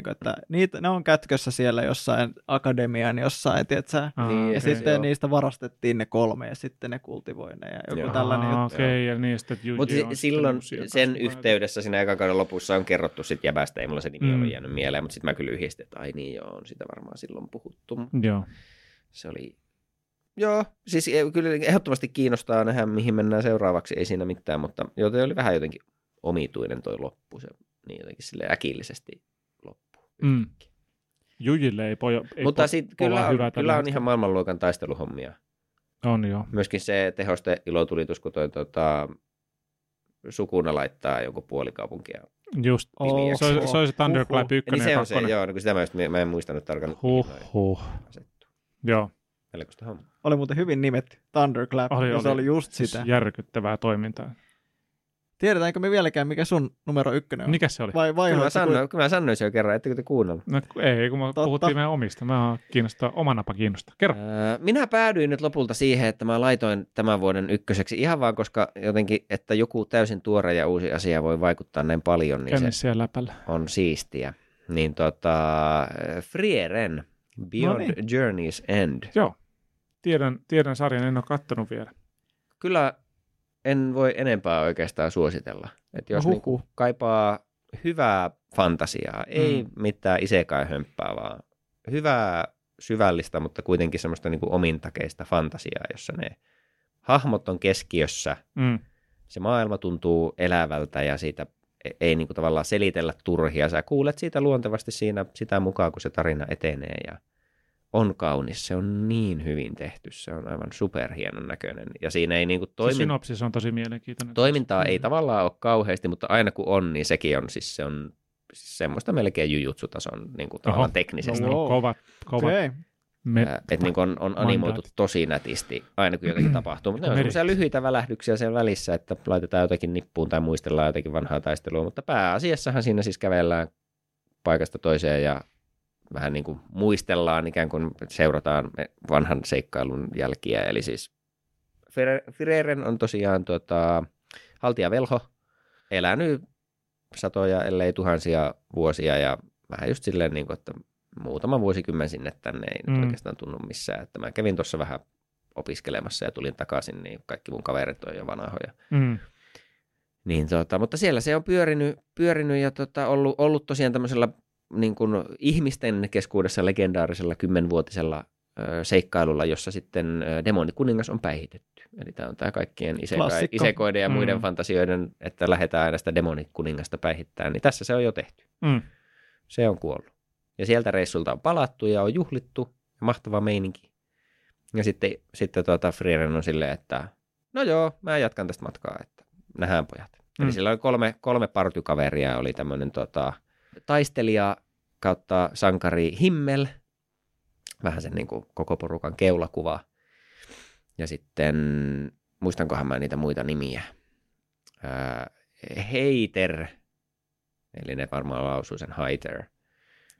että ne on kätkössä siellä jossain akademian jossain, tietsä? Ja sitten niistä varastettiin ne 3 ja sitten ne kultivoi ne ja joku tällainen juttu. Okei, ja niistä Yuji on... Mutta silloin sen yhteydessä siinä ekan kauden lopussa on kerrottu sit jäbästä, ei mulla se nimi ole jäänyt mieleen, mutta sitten mä kyllä yhdistin, että ai niin joo, on sitä varmaan silloin puhuttu. Joo. Se oli... Joo, siis kyllä ehdottomasti kiinnostaa nähdä, mihin mennään seuraavaksi, ei siinä mitään, mutta joten oli vähän jotenkin omituinen toi loppu, se niin jotenkin silleen äkillisesti loppu. Jujille ei poja, mutta sitten kyllä on ihan maailmanluokan taisteluhommia. On joo. Myöskin se tehoste ilotulitus, kun toi Sukuna laittaa joku puolikaupunkia. Just, se oli se Thunderclap 1 ja 2. Joo, kun sitä mä en muistanut tarkkaan. Joo. Oli muuten hyvin nimetty Thunderclap, ja se oli just sitä. Järkyttävää toimintaa. Tiedetäänkö me vieläkään, mikä sun numero 1 on? Mikä se oli? Kyllä mä sanoin se jo kerran, ettekö te kuunnella? No, ei, kun me puhuttiin meidän omista. Mä kiinnostaa, oma napa kiinnostaa. Kerro. Minä päädyin nyt lopulta siihen, että mä laitoin tämän vuoden 1. Ihan vaan, koska jotenkin, että joku täysin tuore ja uusi asia voi vaikuttaa näin paljon, niin se on siistiä. Niin Frieren, Beyond Journey's End. Joo. Tiedän sarjan, en ole kattonut vielä. Kyllä en voi enempää oikeastaan suositella. Et jos niinku kaipaa hyvää fantasiaa, ei mitään isekai-hömppää, vaan hyvää syvällistä, mutta kuitenkin semmoista niinku omintakeista fantasiaa, jossa ne hahmot on keskiössä, se maailma tuntuu elävältä ja siitä ei niinku tavallaan selitellä turhia. Sä kuulet siitä luontevasti siinä sitä mukaan, kun se tarina etenee ja on kaunis, se on niin hyvin tehty, se on aivan superhienon näköinen. Ja siinä ei niinku se synopsis on tosi mielenkiintoinen. Toimintaa ei tavallaan ole kauheasti, mutta aina kun on, niin sekin on, siis se on semmoista melkein jujutsu-tason niinku tavallaan teknisesti. Kovat. Että niin on animoitu tosi nätisti, aina kun jotakin tapahtuu. Mutta ne on sellaisia lyhyitä välähdyksiä siellä välissä, että laitetaan jotakin nippuun tai muistellaan jotakin vanhaa taistelua, mutta pääasiassahan siinä siis kävellään paikasta toiseen ja vähän niin kuin muistellaan, ikään kuin seurataan vanhan seikkailun jälkiä. Eli siis Fireren on tosiaan haltijavelho, elänyt satoja, ellei tuhansia vuosia ja vähän just silleen, niin kuin, että muutama vuosikymmen sinne tänne ei nyt oikeastaan tunnu missään. Että mä kävin tuossa vähän opiskelemassa ja tulin takaisin, niin kaikki mun kaverit on jo vanhoja. Niin, mutta siellä se on pyörinyt ja ollut tosiaan tämmöisellä niin kuin ihmisten keskuudessa legendaarisella 10-vuotisella seikkailulla, jossa sitten demonikuningas on päihitetty. Eli tämä on tämä kaikkien isekoiden ja muiden fantasioiden, että lähdetään aina sitä demonikuningasta päihittämään. Niin tässä se on jo tehty. Se on kuollut. Ja sieltä reissulta on palattu ja on juhlittu. Mahtava meininki. Ja sitten Frieren on silleen, että no joo, mä jatkan tästä matkaa, että nähdään pojat. Eli sillä oli kolme partykaveria. Oli tämmöinen taistelija kautta sankari Himmel. Vähän sen niin kuin koko porukan keulakuva. Ja sitten, muistankohan mä niitä muita nimiä. Heiter. Eli ne varmaan lausuu sen Heiter.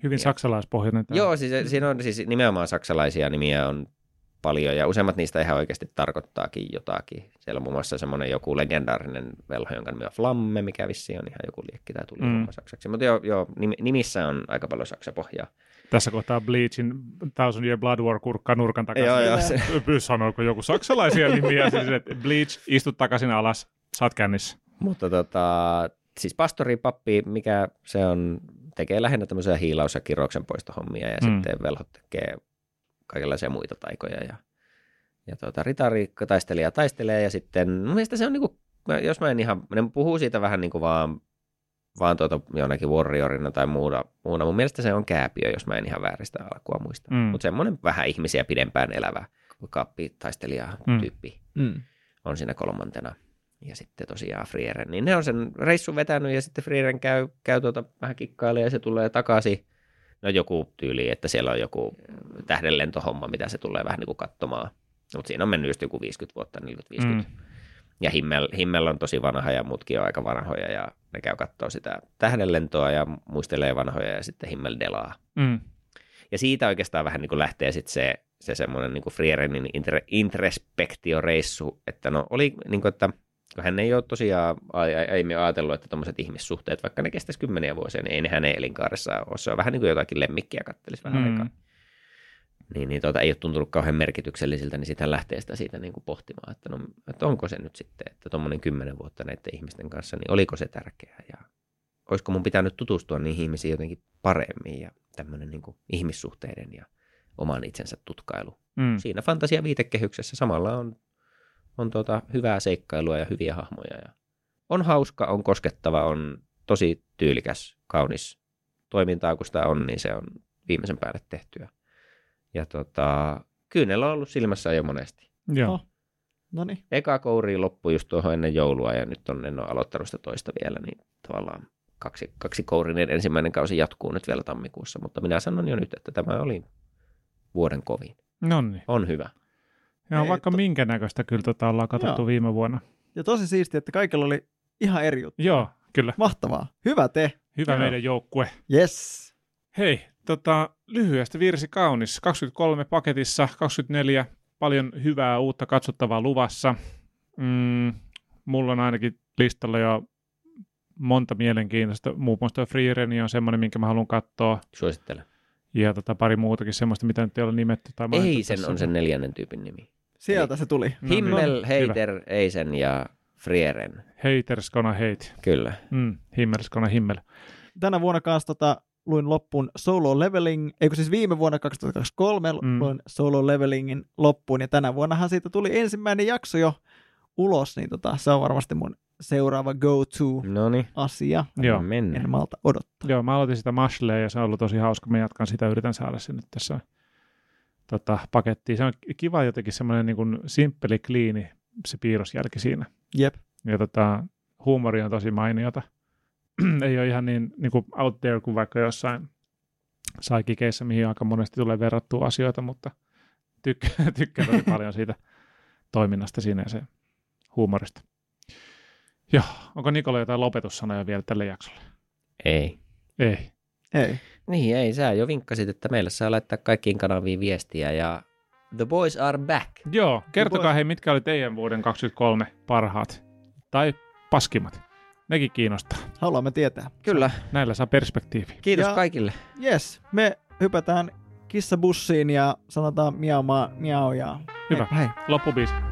Hyvin saksalaispohjainen. Joo, siis, siinä on siis nimenomaan saksalaisia nimiä on paljon, ja useimmat niistä ihan oikeasti tarkoittaakin jotakin. Siellä on muun muassa semmoinen joku legendaarinen velho, jonka nimi on Flamme, mikä vissiin on ihan joku liekki tai tuli saksaksi. Mutta joo, nimissä on aika paljon saksapohjaa. Tässä kohtaa Bleachin Thousand Year Blood War kurkkaa nurkan takaisin. Joo. Sanoiko joku saksalaisia nimiä? Siis, että Bleach, istut takaisin alas, saat kännissä. Mutta siis pastori, pappi, mikä se on, tekee lähinnä tämmöisiä hiilaus- ja kiroksenpoistohommia ja sitten velho tekee kaikenlaisia muita taikoja ja ritari taistelee ja sitten mun mielestä se on niinku, jos mä en ihan, ne puhuu siitä vähän niinku vaan jonnekin warriorina tai muuna. Mun mielestä se on kääpiö, jos mä en ihan vääristä alkua muista. Mutta semmoinen vähän ihmisiä pidempään elävä kaappi taistelija tyyppi on siinä kolmantena. Ja sitten tosiaan Frieren, niin ne on sen reissun vetänyt ja sitten Frieren käy vähän kikkailemaan ja se tulee takaisin. No joku tyyli, että siellä on joku tähdenlentohomma, mitä se tulee vähän niin kuin katsomaan. Mutta siinä on mennyt just joku 50 vuotta, 40-50. Ja Himmel on tosi vanha ja muutkin on aika vanhoja ja ne käy katsoa sitä tähdenlentoa ja muistelee vanhoja ja sitten Himmel delaa. Ja siitä oikeastaan vähän niin kuin lähtee sitten se semmoinen niin kuin Frierenin introspektioreissu, että no oli niin kuin, että hän ei ole tosiaan aiemmin ajatellut, että tuommoiset ihmissuhteet, vaikka ne kestäisi 10 vuosia, niin ei ne hänen elinkaaressaan ole. Se on vähän niin kuin jotakin lemmikkiä kattelisi vähän aikaa. Niin, ei ole tuntunut kauhean merkityksellisiltä, niin sitten hän lähtee sitä siitä niin kuin pohtimaan, että, no, että onko se nyt sitten, että tuommoinen 10 vuotta näiden ihmisten kanssa, niin oliko se tärkeää ja olisiko mun pitänyt tutustua niihin ihmisiin jotenkin paremmin ja tämmöinen niin kuin ihmissuhteiden ja oman itsensä tutkailu. Siinä fantasiaviitekehyksessä samalla on hyvää seikkailua ja hyviä hahmoja. Ja on hauska, on koskettava, on tosi tyylikäs, kaunis toimintaa, kun sitä on, niin se on viimeisen päälle tehtyä. Ja kyynel on ollut silmässä jo monesti. Joo. Oh. Noniin. Eka kouri loppui just tuohon ennen joulua ja nyt en ole aloittanut sitä toista vielä, niin tavallaan kaksi kourinen ensimmäinen kausi jatkuu nyt vielä tammikuussa, mutta minä sanon jo nyt, että tämä oli vuoden kovin. Noniin. On hyvä. Ja vaikka minkä näköistä kyllä ollaan katsottu viime vuonna. Ja tosi siistiä, että kaikilla oli ihan eri juttu. Joo, kyllä. Mahtavaa. Hyvä te. Hyvä meidän joukkue. Yes. Hei, lyhyestä virsi kaunis. 23 paketissa, 24. Paljon hyvää uutta katsottavaa luvassa. Mulla on ainakin listalla jo monta mielenkiintoista. Muun muassa Freereni on semmoinen, minkä mä haluan katsoa. Suosittelen. Ja pari muutakin semmoista, mitä nyt ei ole nimetty. Tai ei sen tässä on sen 4. tyypin nimi. Sieltä se tuli. Himmel, Heiter, hyvä. Eisen ja Frieren. Heiters gonna hate. Kyllä. Himmels gonna himmel. Tänä vuonna kanssa luin loppuun Solo Leveling, viime vuonna 2023 luin Solo Levelingin loppuun, ja tänä vuonnahan siitä tuli ensimmäinen jakso jo ulos, niin se on varmasti mun seuraava go-to-asia. Joo, mennään. En malta odottaa. Joo, mä aloitin sitä Mashlea ja se on ollut tosi hauska. Mä jatkan sitä, yritän saada sen nyt tässä pakettiin. Se on kiva jotenkin semmoinen niin kuin simppeli, kliini, se piirrosjälki siinä. Jep. Ja huumori on tosi mainiota. Ei ole ihan niin kuin out there kuin vaikka jossain saikikeissä, mihin aika monesti tulee verrattua asioita, mutta tykkään tosi paljon siitä toiminnasta siinä ja se huumorista. Joo, onko Nikola jotain lopetussanoja vielä tälle jaksolle? Ei. Niin, ei, sä jo vinkkasit, että meillä saa laittaa kaikkiin kanaviin viestiä ja The Boys Are Back. Joo, kertokaa hei, mitkä oli teidän vuoden 2023 parhaat tai paskimmat. Nekin kiinnostaa. Haluamme tietää. Kyllä. Näillä saa perspektiivi. Kiitos ja kaikille. Yes, me hypätään kissabussiin ja sanotaan miau ja hyvä, hei. Loppubiisi.